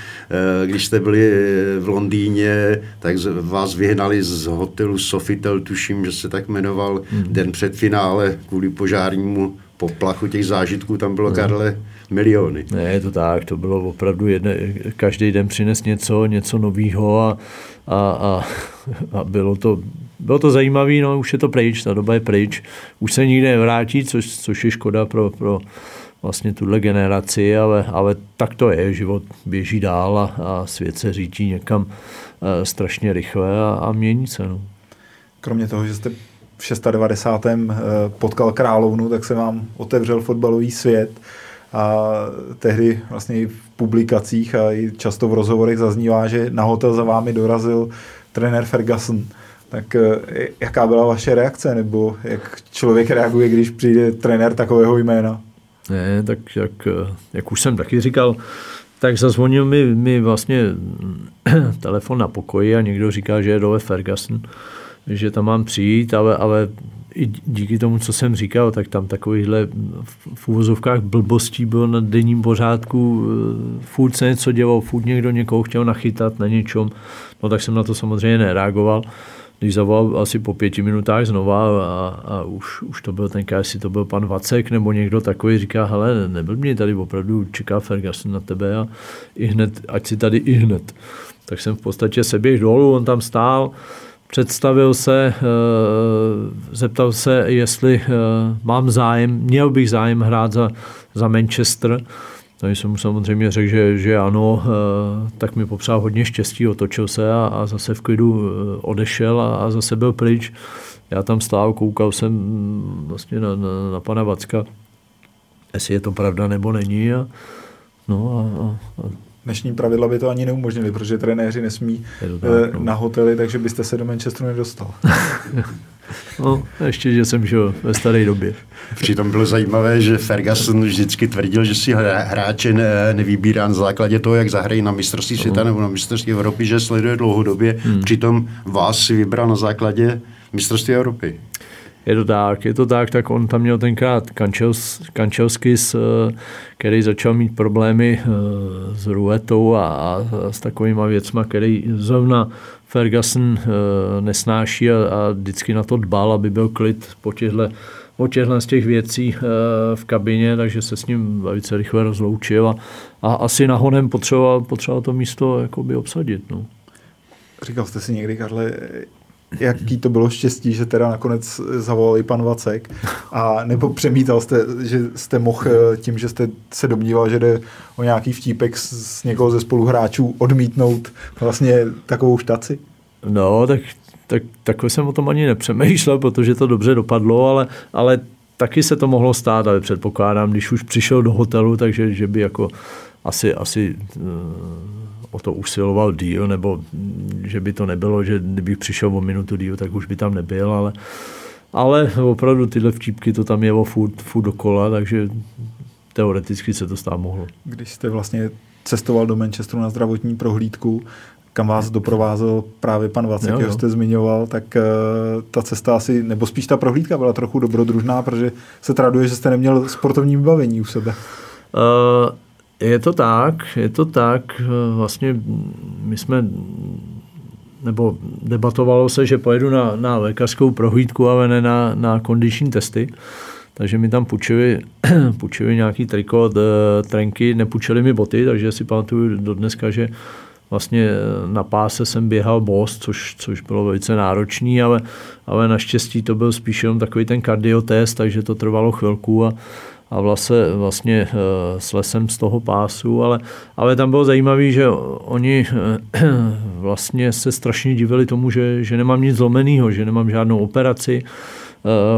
Když jste byli v Londýně, tak vás vyhnali z hotelu Sofitel, tuším, že se tak jmenoval, hmm. den před finále kvůli požárnímu poplachu. Těch zážitků tam bylo, hmm. Karle, miliony. Ne, je to tak, to bylo opravdu jedne, každý den přines něco, něco novýho a, a, a, a bylo to Bylo to zajímavé, no už je to pryč, ta doba je pryč. Už se nikde nevrátí, což, což je škoda pro, pro vlastně tuhle generaci, ale, ale tak to je, život běží dál a, a svět se řítí někam e, strašně rychle a, a mění se. No. Kromě toho, že jste v devadesátém šestém potkal královnu, tak se vám otevřel fotbalový svět a tehdy vlastně i v publikacích a i často v rozhovorech zaznívá, že na hotel za vámi dorazil trenér Ferguson. Tak jaká byla vaše reakce, nebo jak člověk reaguje, když přijde trenér takového jména? Ne, tak jak, jak už jsem taky říkal, tak zazvonil mi, mi vlastně telefon na pokoji a někdo říká, že je dole Ferguson, že tam mám přijít, ale, ale i díky tomu, co jsem říkal, tak tam takovýchhle v uvozovkách blbostí bylo na denním pořádku. Furt se něco dělal, furt někdo někoho chtěl nachytat na něčom. No tak jsem na to samozřejmě nereagoval. Když zavolal asi po pěti minutách znova a, a už, už to byl tenkrát, jestli to byl pan Vacek nebo někdo takový, říká, hele, neblbni, tady opravdu čeká Ferguson na tebe a i hned, ať si tady i hned. Tak jsem v podstatě se běž dolů, on tam stál, představil se, zeptal se, jestli mám zájem, měl bych zájem hrát za, za Manchester. Takže jsem mu samozřejmě řekl, že, že ano, tak mi popřál hodně štěstí, otočil se a, a zase v klidu odešel a, a zase byl pryč. Já tam stál, koukal jsem vlastně na, na, na pana Vacka, jestli je to pravda nebo není. A, no a, a, Dnešní pravidla by to ani neumožnili, protože trenéři nesmí tak, no. na hotely, takže byste se do Manchesteru nedostal. No, ještě, že jsem žil ve staré době. Přitom bylo zajímavé, že Ferguson vždycky tvrdil, že si hráče ne, nevybírá na základě toho, jak zahrají na mistrovství světa nebo na mistrovství Evropy, že sleduje dlouhodobě, hmm. přitom vás si vybral na základě mistrovství Evropy. Je to tak, je to tak, tak on tam měl tenkrát Kančelskis, který začal mít problémy s ruletou a, a s takovýma věcma, který zrovna Ferguson nesnáší a, a vždycky na to dbal, aby byl klid po těchto, po těchto z těch věcí v kabině, takže se s ním velice rychle rozloučil a, a asi nahonem potřeboval, potřeboval to místo jakoby obsadit. No. Říkal jste si někdy, Karle, jaký to bylo štěstí, že teda nakonec zavolal i pan Vacek, a nebo přemítal jste, že jste mohl tím, že jste se domníval, že jde o nějaký vtípek z někoho ze spoluhráčů, odmítnout vlastně takovou štaci? No, tak, tak takhle jsem o tom ani nepřemýšlel, protože to dobře dopadlo, ale, ale taky se to mohlo stát, ale předpokládám, když už přišel do hotelu, takže že by jako asi... asi o to usiloval díl, nebo že by to nebylo, že kdybych přišel o minutu díl, tak už by tam nebyl, ale, ale opravdu tyhle vtípky to tam jelo furt, furt dokola, takže teoreticky se to stát mohlo. Když jste vlastně cestoval do Manchesteru na zdravotní prohlídku, kam vás doprovázel právě pan Vacek, jo, jo. Jeho jste zmiňoval, tak uh, ta cesta asi, nebo spíš ta prohlídka byla trochu dobrodružná, protože se traduje, že jste neměl sportovní vybavení u sebe. Uh, Je to tak, je to tak, vlastně my jsme, nebo debatovalo se, že pojedu na, na lékařskou prohlídku, ale ne na, na kondiční testy, takže mi tam půjčili, půjčili nějaký trikot, trenky, nepůjčili mi boty, takže si pamatuju do dneska, že vlastně na páse jsem běhal bos, což, což bylo velice náročný, ale, ale naštěstí to byl spíš jenom takový ten kardiotest, takže to trvalo chvilku a a vlastně, vlastně slesem z toho pásu, ale, ale tam bylo zajímavé, že oni vlastně se strašně divili tomu, že, že nemám nic zlomeného, že nemám žádnou operaci.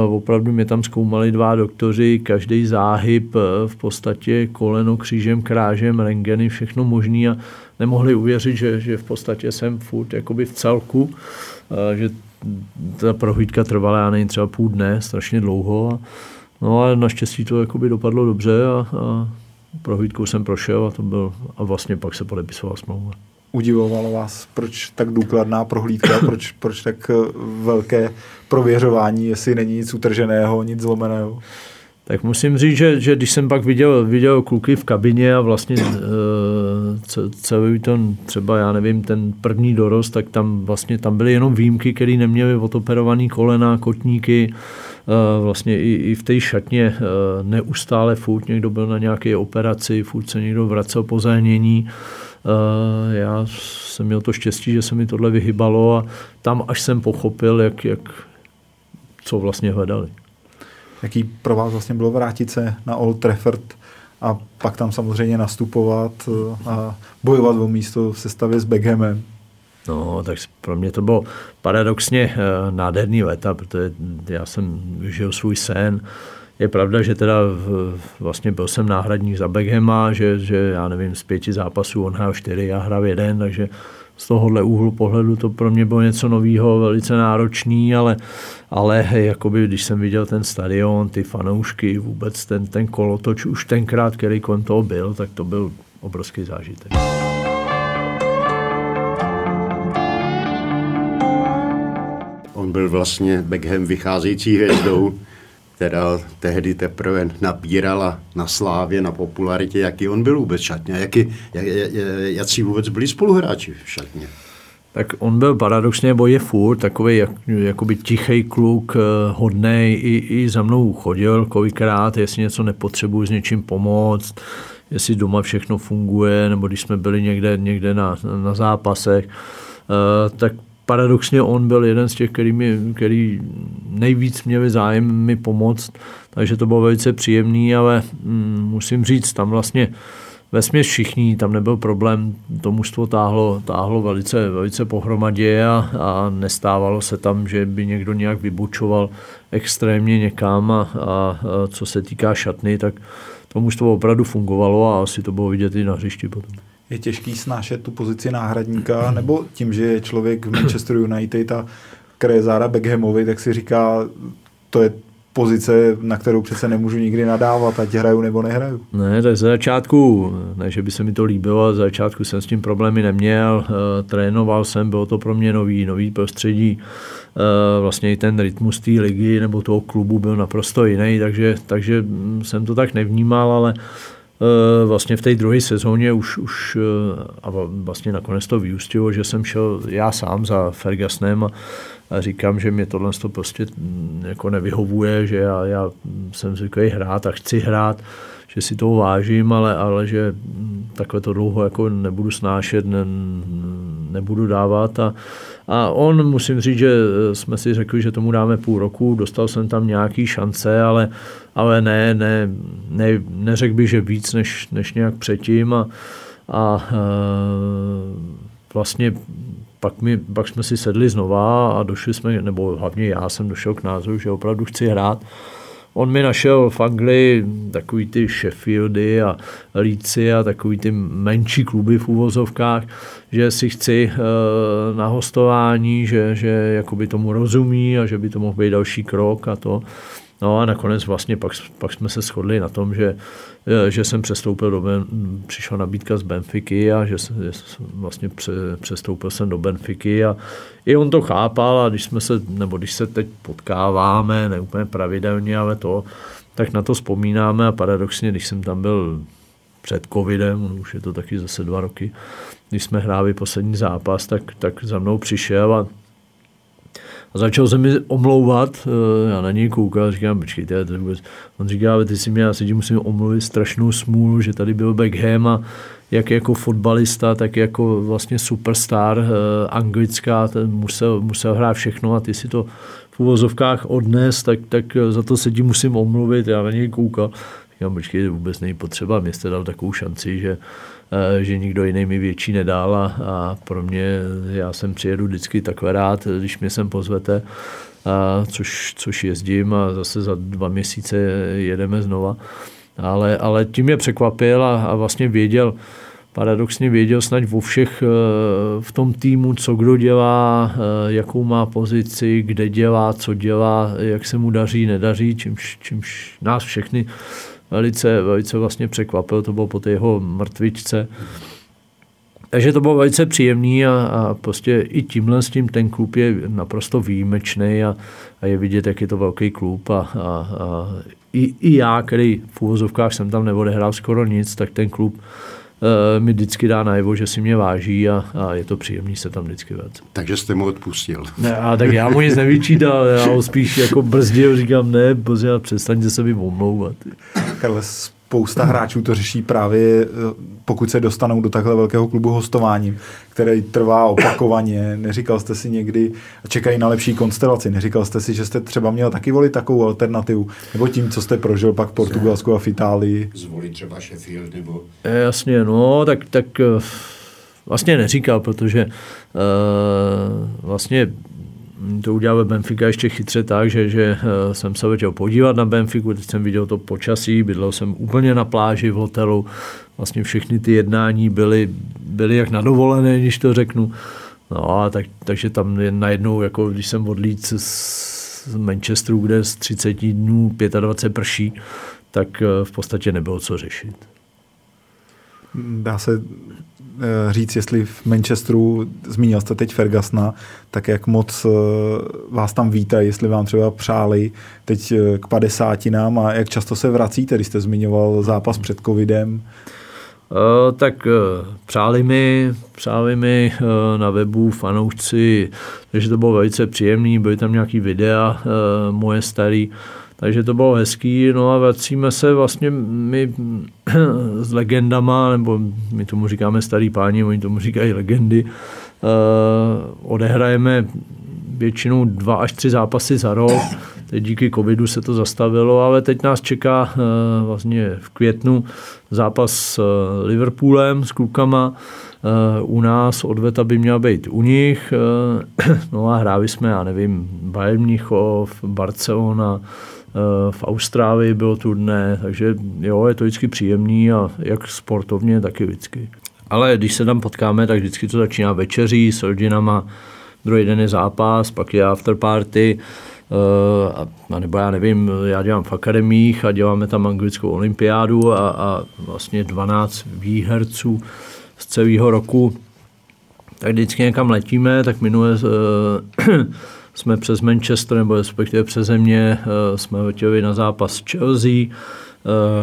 Opravdu mě tam zkoumali dva doktoři, každý záhyb, v podstatě koleno křížem, krážem, rentgeny, všechno možné a nemohli uvěřit, že, že v podstatě jsem furt jakoby v celku, že ta prohlídka trvala, já nevím, třeba půl dne, strašně dlouho a no a naštěstí to jakoby dopadlo dobře a, a prohlídkou jsem prošel a to byl a vlastně pak se podepisoval smlouva. Udivovalo vás, proč tak důkladná prohlídka, proč, proč tak velké prověřování, jestli není nic utrženého, nic zlomeného? Tak musím říct, že, že když jsem pak viděl, viděl kluky v kabině a vlastně celý ten, třeba já nevím, ten první dorost, tak tam vlastně tam byly jenom výjimky, které neměly odoperované kolena, kotníky, vlastně i, i v té šatně neustále furt někdo byl na nějaké operaci, furt se někdo vracel po zranění. Já jsem měl to štěstí, že se mi tohle vyhybalo a tam až jsem pochopil, jak, jak co vlastně hledali. Jaký pro vás vlastně bylo vrátit se na Old Trafford a pak tam samozřejmě nastupovat a bojovat o místo v sestavě s Beckhamem? No, tak pro mě to bylo paradoxně nádherný léta, protože já jsem žil svůj sen. Je pravda, že teda vlastně byl jsem náhradník za Beckhama, že, že já nevím, z pěti zápasů on hrál čtyři, já hrál jeden, takže z tohohle úhlu pohledu to pro mě bylo něco nového, velice náročný, ale, ale jakoby, když jsem viděl ten stadion, ty fanoušky, vůbec ten, ten kolotoč už tenkrát, který kolem toho byl, tak to byl obrovský zážitek. byl vlastně Beckham vycházející hvězdou, která tehdy teprve nabírala na slávě, na popularitě, jaký on byl vůbec šatně, jaký, jak, jaký vůbec byli spoluhráči v šatně. Tak on byl paradoxně, bo je furt takový jak, jakoby tichý kluk, hodnej, i, i za mnou chodil kolikrát, jestli něco nepotřebuji s něčím pomoct, jestli doma všechno funguje, nebo když jsme byli někde, někde na, na zápasech, uh, tak paradoxně on byl jeden z těch, který, mi, který nejvíc měli zájem mi pomoct, takže to bylo velice příjemný, ale mm, musím říct, tam vlastně vesměs všichni, tam nebyl problém, to mužstvo táhlo, táhlo velice, velice pohromadě a, a nestávalo se tam, že by někdo nějak vybučoval extrémně někam a, a, a co se týká šatny, tak to mužstvo opravdu fungovalo a asi to bylo vidět i na hřišti potom. Je těžký snášet tu pozici náhradníka, nebo tím, že je člověk v Manchester United a kraje záda Beckhamovi, tak si říká, to je pozice, na kterou přece nemůžu nikdy nadávat, ať hraju nebo nehraju. Ne, tak za začátku, ne, že by se mi to líbilo, za začátku jsem s tím problémy neměl, e, trénoval jsem, bylo to pro mě nový, nový prostředí, e, vlastně i ten rytmus té ligy nebo toho klubu byl naprosto jiný, takže, takže jsem to tak nevnímal, ale e, vlastně v té druhé sezóně už, už e, a vlastně nakonec to vyústilo, že jsem šel já sám za Fergusonem a A říkám, že mě tohle to prostě jako nevyhovuje, že já, já jsem zvyklý hrát a chci hrát, že si toho vážím, ale, ale že takhle to dlouho jako nebudu snášet, ne, nebudu dávat. A, a on, musím říct, že jsme si řekli, že tomu dáme půl roku, dostal jsem tam nějaký šance, ale, ale ne, ne, ne, neřekl bych, že víc než, než nějak předtím. A, a vlastně... Pak, my, pak jsme si sedli znova a došli jsme, nebo hlavně já jsem došel k názoru, že opravdu chci hrát. On mi našel v Anglii takový ty Sheffieldy a Leedsy a takový ty menší kluby v uvozovkách, že si chci e, na hostování, že, že jakoby tomu rozumí a že by to mohl být další krok a to. No a nakonec vlastně pak, pak jsme se shodli na tom, že, že jsem přestoupil do Ben, přišla nabídka z Benfiky a že jsem, vlastně pře, přestoupil jsem do Benfiky a i on to chápal a když jsme se, nebo když se teď potkáváme, ne úplně pravidelně, ale to, tak na to vzpomínáme a paradoxně, když jsem tam byl před covidem, už je to taky zase dva roky, když jsme hráli poslední zápas, tak, tak za mnou přišel a A začal se mi omlouvat, já na něj koukal, říkám, počkejte, on říká, ty si mě, já se tím musím omluvit strašnou smůlu, že tady byl Beckham a jak jako fotbalista, tak jako vlastně superstar anglická, ten musel, musel hrát všechno a ty si to v uvozovkách odnes, tak, tak za to se tím musím omluvit, já na něj koukal. Říkám, počkejte, vůbec není potřeba, mě jste dal takovou šanci, že že nikdo jiný mi větší nedal a, a pro mě, já jsem přijedu vždycky takhle rád, když mě sem pozvete, a což, což jezdím a zase za dva měsíce jedeme znova. Ale, ale tím mě překvapil a, a vlastně věděl, paradoxně věděl snad o všech v tom týmu, co kdo dělá, jakou má pozici, kde dělá, co dělá, jak se mu daří, nedaří, čímž, čímž nás všechny Velice, velice vlastně překvapil, to bylo po té jeho mrtvičce. Takže to bylo velice příjemný a, a prostě i tímhle s tím ten klub je naprosto výjimečný a, a je vidět, jak je to velký klub a, a, a i, i já, který v úvozovkách jsem tam neodehrál skoro nic, tak ten klub e, mi vždycky dá najevo, že si mě váží a, a je to příjemný se tam vždycky věc. Takže jste mu odpustil. Ne, a tak já mu nic nevyčítal, já ho spíš jako brzdil, říkám ne, bože, přestaňte se mi omlouvat. Ale spousta hráčů to řeší právě, pokud se dostanou do takhle velkého klubu hostováním, který trvá opakovaně. Neříkal jste si někdy, čekají na lepší konstelaci, neříkal jste si, že jste třeba měl taky volit takovou alternativu, nebo tím, co jste prožil pak v Portugalsku a v Itálii? Zvolit třeba Sheffield nebo... Jasně, no, tak, tak vlastně neříkal, protože uh, vlastně... To udělal Benfica ještě chytře tak, že, že jsem se věděl podívat na Benfiku, teď jsem viděl to počasí, bydlel jsem úplně na pláži v hotelu, vlastně všechny ty jednání byly, byly jak na dovolené, když to řeknu. No a tak, takže tam najednou, jako když jsem odlít z Manchesteru, kde z třicet dnů dvacet pět prší, tak v podstatě nebylo co řešit. Dá se říct, jestli v Manchesteru, zmínil jste teď Fergusona, tak jak moc vás tam vítají, jestli vám třeba přáli teď k padesátinám a jak často se vracíte, když jste zmiňoval zápas před covidem? Uh, tak uh, přáli mi, přáli mi uh, na webu fanoušci, takže to bylo velice příjemný, byly tam nějaký videa uh, moje starý, takže to bylo hezký, no a vracíme se vlastně my s legendama, nebo my tomu říkáme starý páni, oni tomu říkají legendy, uh, odehrajeme většinou dva až tři zápasy za rok, teď díky covidu se to zastavilo, ale teď nás čeká uh, vlastně v květnu zápas s uh, Liverpoolem, s klukama, uh, u nás odveta by měla být u nich, uh, no a hráli jsme, já nevím, Bayern Mnichov, Barcelona, v Austrálii bylo turné, takže jo, je to vždycky příjemný a jak sportovně, taky vždycky. Ale když se tam potkáme, tak vždycky to začíná večeří s rodinama, druhý den je zápas, pak je after party, a nebo já nevím, já dělám v akademiích a děláme tam anglickou olympiádu a, a vlastně dvanáct výherců z celého roku, tak vždycky někam letíme, tak minule eh, jsme přes Manchester, nebo respektive přes země, jsme letěli na zápas Chelsea,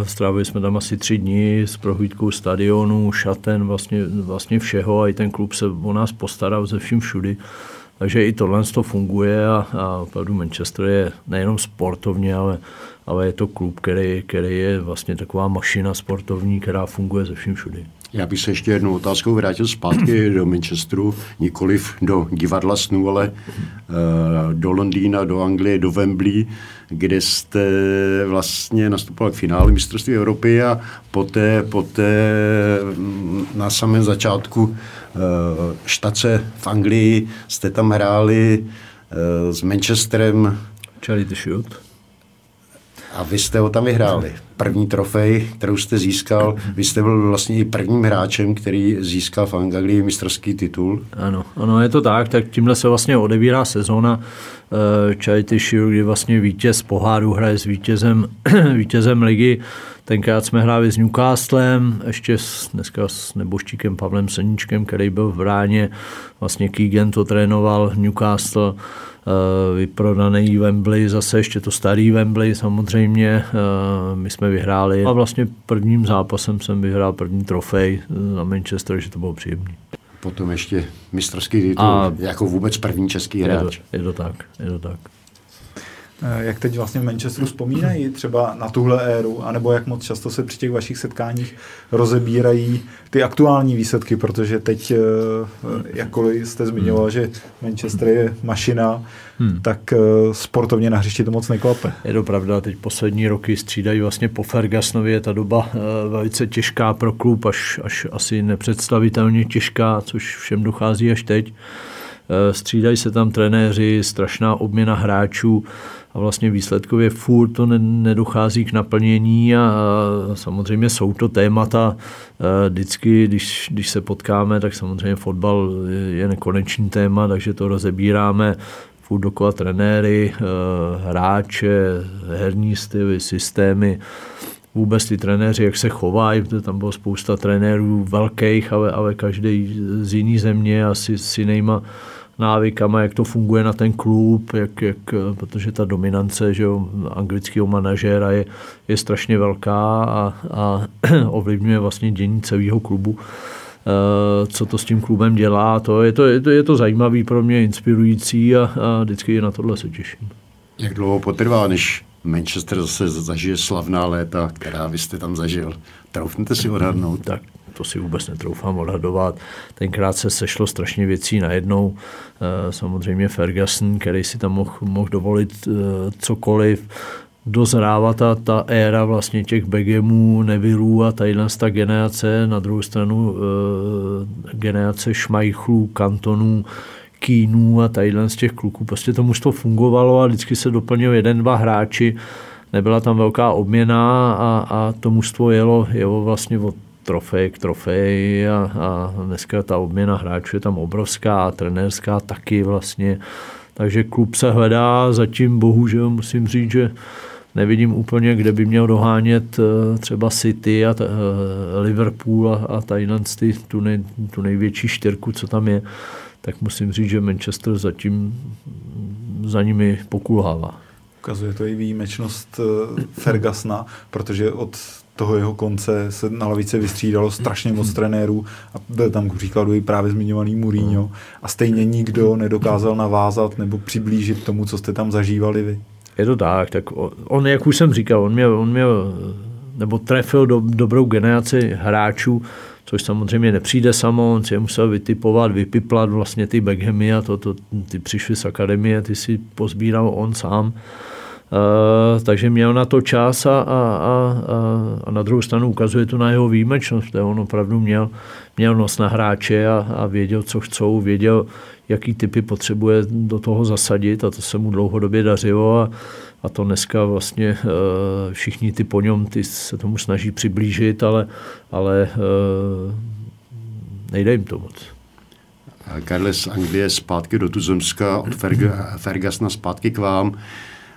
strávili jsme tam asi tři dny s prohlídkou stadionu, šaten, vlastně, vlastně všeho a i ten klub se o nás postaral ze vším všudy. Takže i tohle to funguje a, a opravdu Manchester je nejenom sportovně, ale, ale je to klub, který, který je vlastně taková mašina sportovní, která funguje ze vším všudy. Já bych se ještě jednou otázkou vrátil zpátky do Manchesteru, nikoliv do divadla snů, ale uh, do Londýna, do Anglie, do Wembley, kde jste vlastně nastupoval k finále mistrovství Evropy a poté, poté na samém začátku uh, štace v Anglii jste tam hráli uh, s Manchesterem Charity Shield. A vy jste ho tam vyhráli. První trofej, kterou jste získal, vy jste byl vlastně i prvním hráčem, který získal v Anglii mistrovský titul. Ano, ano, je to tak, tak tímhle se vlastně odevírá sezóna uh, Charity Shield, kdy vlastně vítěz poháru hraje s vítězem, vítězem ligy. Tenkrát jsme hráli s Newcastlem, ještě s, dneska s neboštíkem Pavlem Seníčkem, který byl v bráně. Vlastně Keegan to trénoval, Newcastle, vyprodaný Wembley, zase ještě to starý Wembley samozřejmě, my jsme vyhráli a vlastně prvním zápasem jsem vyhrál první trofej na Manchester, že to bylo příjemné. Potom ještě mistrovský titul jako vůbec první český hráč. Je to tak, je to tak. Jak teď vlastně v Manchesteru vzpomínají třeba na tuhle éru, anebo jak moc často se při těch vašich setkáních rozebírají ty aktuální výsledky, protože teď, jakkoliv jste zmiňoval, že Manchester je mašina, hmm. tak sportovně na hřišti to moc neklape. Je to pravda, teď poslední roky střídají vlastně po Fergusonově, je ta doba velice těžká pro klub, až, až asi nepředstavitelně těžká, což všem dochází až teď. Střídají se tam trenéři, strašná obměna hráčů a vlastně výsledkově furt to nedochází k naplnění a samozřejmě jsou to témata vždycky, když, když se potkáme, tak samozřejmě fotbal je nekonečný téma, takže to rozebíráme furt dokola trenéry, hráče, herní styly, systémy. Vůbec ty trenéři, jak se chovají, tam bylo spousta trenérů velkých, ale, ale každý z jiný země a si, s jinýma návykama, jak to funguje na ten klub, jak, jak, protože ta dominance že jo, anglického manažéra je, je strašně velká a, a ovlivňuje vlastně dění celého klubu. Co to s tím klubem dělá, to je to, je to, je to zajímavý pro mě, inspirující a, a vždycky na tohle se těším. Jak dlouho potrvá, než Manchester zase zažije slavná léta, která vy jste tam zažil. Troufnete si odhadnout? Tak to si vůbec netroufám odhadovat. Tenkrát se sešlo strašně věcí najednou. Samozřejmě Ferguson, který si tam mohl, mohl dovolit cokoliv. Dozrává ta, ta éra vlastně těch Beckhamů, Nevillů a tadyhle ta generace. Na druhou stranu generace Schmeichlů, Kantonů, Kínů a tadyhle z těch kluků. Prostě to mužstvo fungovalo a vždycky se doplnil jeden, dva hráči. Nebyla tam velká obměna a, a to mužstvo jelo, jelo vlastně od trofej k trofeji a, a dneska ta obměna hráčů je tam obrovská a trenérská taky vlastně. Takže klub se hledá, zatím bohužel musím říct, že nevidím úplně, kde by měl dohánět třeba City a Liverpool a Thailand, tu, nej, tu největší čtyřku, co tam je, tak musím říct, že Manchester zatím za nimi pokulhává. Ukazuje to i výjimečnost Fergusona, protože od toho jeho konce se na lavice vystřídalo strašně moc trenérů a byl tam k příkladu i právě zmiňovaný Mourinho a stejně nikdo nedokázal navázat nebo přiblížit tomu, co jste tam zažívali vy. Je to tak, tak on, jak už jsem říkal, on mě, on mě nebo trefil do, dobrou generaci hráčů, což samozřejmě nepřijde samo, on si je musel vytipovat, vypiplat vlastně ty Beckhamy a to, to, ty přišli z akademie, ty si pozbíral on sám. Uh, takže měl na to čas a, a, a, a na druhou stranu ukazuje to na jeho výjimečnost, protože on opravdu měl, měl nos na hráče a, a věděl, co chcou, věděl, jaký typy potřebuje do toho zasadit a to se mu dlouhodobě dařilo a, a to dneska vlastně uh, všichni ty po něm ty se tomu snaží přiblížit, ale, ale uh, nejde jim to moc. Karle, z Anglie zpátky do Tuzemska, od Ferg- Fergusona zpátky k vám.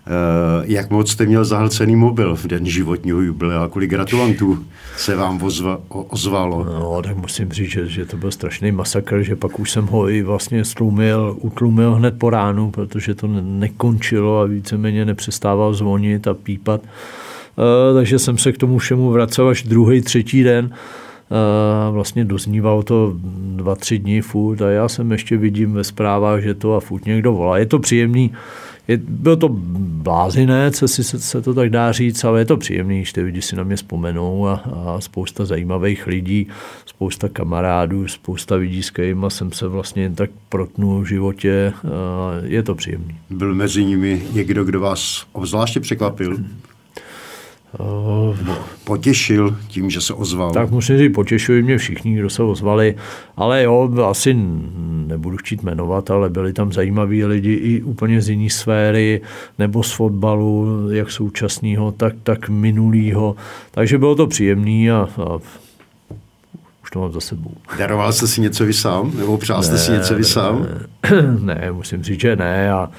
Uh, jak moc jste měl zahlcený mobil v den životního jubilea, kolik gratulantů se vám ozva, o, ozvalo? No, tak musím říct, že, že to byl strašný masakr, že pak už jsem ho i vlastně stlumil, utlumil hned po ránu, protože to ne- nekončilo a víceméně nepřestával zvonit a pípat. Uh, takže jsem se k tomu všemu vracel až druhý, třetí den. Uh, vlastně doznívalo to dva, tři dní furt a já jsem ještě vidím ve zprávách, že to a furt někdo volá. Je to příjemný. Je, byl to blázinec, asi se, se to tak dá říct, ale je to příjemný, když ty lidi si na mě vzpomenou a, a spousta zajímavých lidí, spousta kamarádů, spousta lidí, s kterýma jsem se vlastně tak protnul v životě. Je to příjemný. Byl mezi nimi někdo, kdo vás obzvláště překvapil? Potěšil tím, že se ozval. Tak musím říct, potěšili mě všichni, kdo se ozvali, ale jo, asi nebudu chtít jmenovat, ale byli tam zajímaví lidi i úplně z jiné sféry, nebo z fotbalu, jak současného, tak, tak minulýho. Takže bylo to příjemný a, a už to mám za sebou. Daroval jste si něco vy sám? Nebo přál jste si něco vy sám? Ne, ne, musím říct, že ne a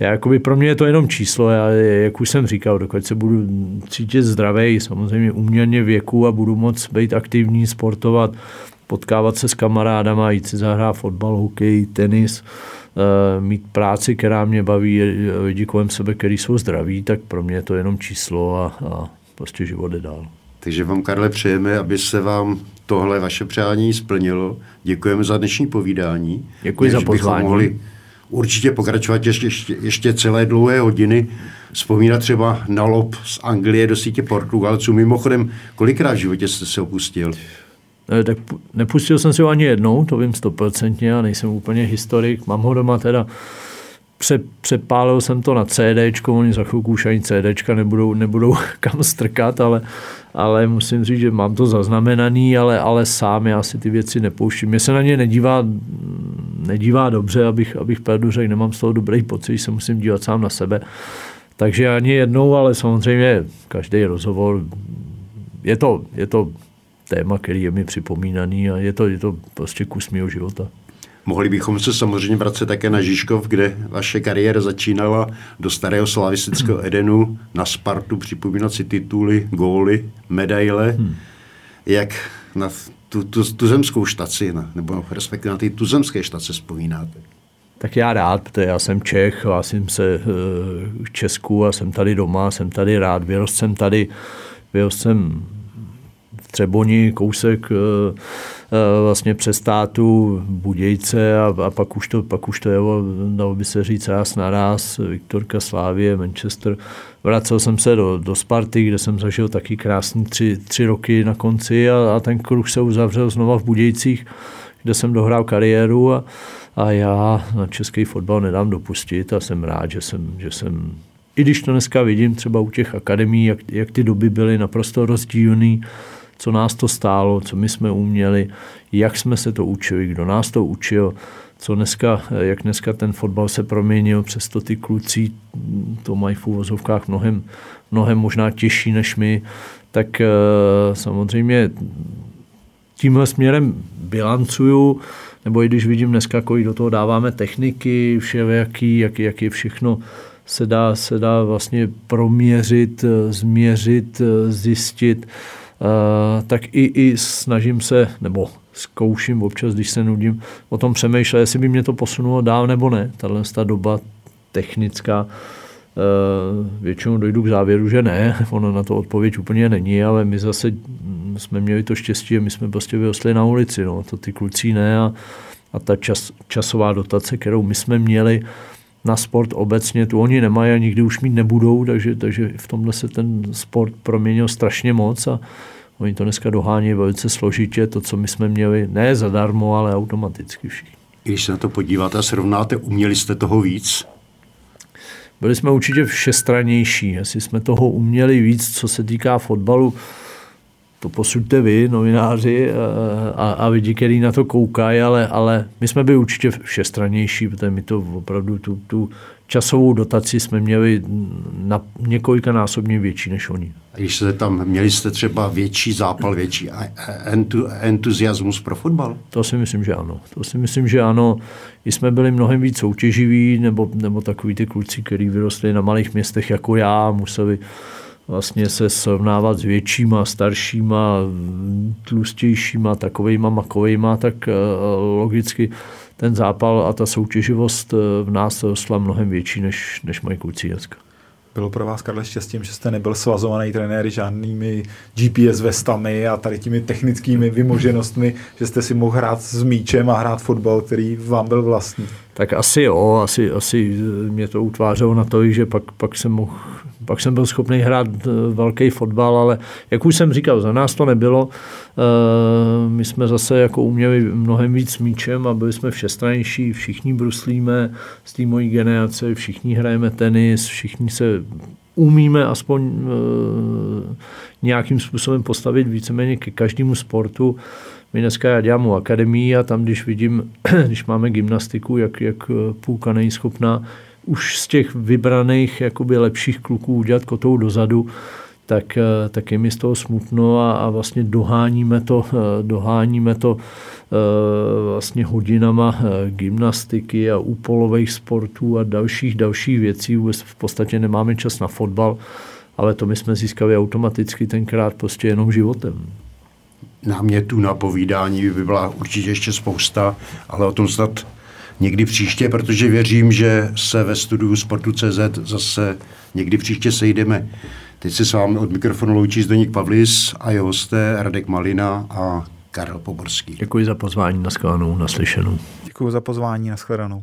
Já, jakoby pro mě je to jenom číslo, já, jak už jsem říkal, dokud se budu cítit zdravý, samozřejmě uměrně věku a budu moc být aktivní, sportovat, potkávat se s kamarádama, jít si zahrát fotbal, hokej, tenis, mít práci, která mě baví, lidi kolem sebe, který jsou zdraví, tak pro mě je to jenom číslo a, a prostě život je dál. Takže vám, Karle, přejeme, aby se vám tohle vaše přání splnilo. Děkujeme za dnešní povídání. Děkuji za pozvání. Určitě pokračovat ještě, ještě, ještě celé dlouhé hodiny, vzpomínat třeba na lob z Anglie do sítě Portugalců. Mimochodem, kolikrát v životě jste se opustil? Ne, tak nepustil jsem si ho ani jednou, to vím stoprocentně, já nejsem úplně historik, mám ho doma teda. Přepálil jsem to na CDčko, oni za chvilku už ani CDčka nebudou, nebudou kam strkat, ale, ale musím říct, že mám to zaznamenaný, ale, ale sám já si ty věci nepouštím. Mě se na ně nedívá, nedívá dobře, abych, abych pravdu řekl, nemám z toho dobrý pocit, že se musím dívat sám na sebe. Takže ani jednou, ale samozřejmě každý rozhovor, je to, je to téma, který je mi připomínaný a je to, je to prostě kus mýho života. Mohli bychom se samozřejmě vracet také na Žižkov, kde vaše kariéra začínala, do starého slavistického Edenu, na Spartu, připomínat si tituly, góly, medaile. Hmm. Jak na tu, tu, tuzemskou štaci, na, nebo respektive na ty tuzemské štace vzpomínáte? Tak já rád, protože já jsem Čech, hlásím se v Česku a jsem tady doma, jsem tady rád, vyrost jsem tady, vyrost jsem v Třeboni, kousek vlastně přes tátu, Budějce a, a pak už to, pak už to jeho, dalo by se říct, raz na raz, Viktorka, Slávie, Manchester. Vracel jsem se do, do Sparty, kde jsem zažil taky krásný tři, tři roky na konci a, a ten kruh se uzavřel znova v Budějcích, kde jsem dohrál kariéru a, a já na český fotbal nedám dopustit a jsem rád, že jsem, že jsem i když to dneska vidím třeba u těch akademií, jak, jak ty doby byly naprosto rozdílný, co nás to stálo, co my jsme uměli, jak jsme se to učili, kdo nás to učil, co dneska, jak dneska ten fotbal se proměnil, přesto ty kluci to mají v uvozovkách mnohem, mnohem možná těžší než my, tak samozřejmě tímhle směrem bilancuju, nebo i když vidím dneska, kolik do toho dáváme techniky, všelijaký, jak, jak je všechno se dá, se dá vlastně proměřit, změřit, zjistit, Uh, tak i, i snažím se, nebo zkouším občas, když se nudím, o tom přemýšlet, jestli by mě to posunulo dál nebo ne. Tahle ta doba technická, uh, většinou dojdu k závěru, že ne, ona na to odpověď úplně není, ale my zase jsme měli to štěstí, že my jsme prostě vyrostli na ulici, no, to ty kluci ne a, a ta čas, časová dotace, kterou my jsme měli na sport obecně, tu oni nemají a nikdy už mít nebudou, takže, takže v tomhle se ten sport proměnil strašně moc a oni to dneska dohání velice složitě, to, co my jsme měli, ne zadarmo, ale automaticky všichni. Když se na to podíváte a srovnáte, uměli jste toho víc? Byli jsme určitě všestrannější, jestli jsme toho uměli víc, co se týká fotbalu, to posuďte vy, novináři a, a lidi, kteří na to koukají, ale, ale my jsme byli určitě všestrannější, protože my to opravdu, tu, tu časovou dotaci jsme měli na několikanásobně větší než oni. Když jste tam, měli jste třeba větší zápal, větší entu, entuziasmus pro fotbal? To si myslím, že ano. To si myslím, že ano. I jsme byli mnohem víc soutěživí, nebo, nebo takový ty kluci, kteří vyrostli na malých městech jako já, museli vlastně se srovnávat s většíma, staršíma, tlustějšíma, takovejma, makovejma, tak logicky ten zápal a ta soutěživost v nás rostla mnohem větší než, než mají kluci dneska. Bylo pro vás, Karle, štěstím, že jste nebyl svazovaný trenéry žádnými G P S vestami a tady těmi technickými vymoženostmi, že jste si mohl hrát s míčem a hrát fotbal, který vám byl vlastní? Tak asi jo, asi, asi mě to utvářelo na to, že pak, pak jsem mohl Pak jsem byl schopný hrát velký fotbal, ale jak už jsem říkal, za nás to nebylo. My jsme zase jako uměli mnohem víc míčem a byli jsme všestrannější, všichni bruslíme z té mojí generace, všichni hrajeme tenis, všichni se umíme aspoň nějakým způsobem postavit víceméně ke každému sportu. My dneska já dělám u akademii a tam, když vidím, když máme gymnastiku, jak, jak půlka nejschopná už z těch vybraných jakoby lepších kluků udělat kotou dozadu, tak, tak je mi z toho smutno a, a vlastně doháníme to, doháníme to vlastně hodinama gymnastiky a úpolových sportů a dalších, dalších věcí. Vůbec v podstatě nemáme čas na fotbal, ale to my jsme získali automaticky tenkrát prostě jenom životem. Námětů na povídání by byla určitě ještě spousta, ale o tom snad někdy příště, protože věřím, že se ve studiu Sportu tečka cé zet zase někdy příště sejdeme. Teď se s vámi od mikrofonu loučí Zdeněk Pavlis a jeho hosté Radek Malina a Karel Poborský. Děkuji za pozvání, na shledanou, naslyšenou. Děkuji za pozvání, na shledanou.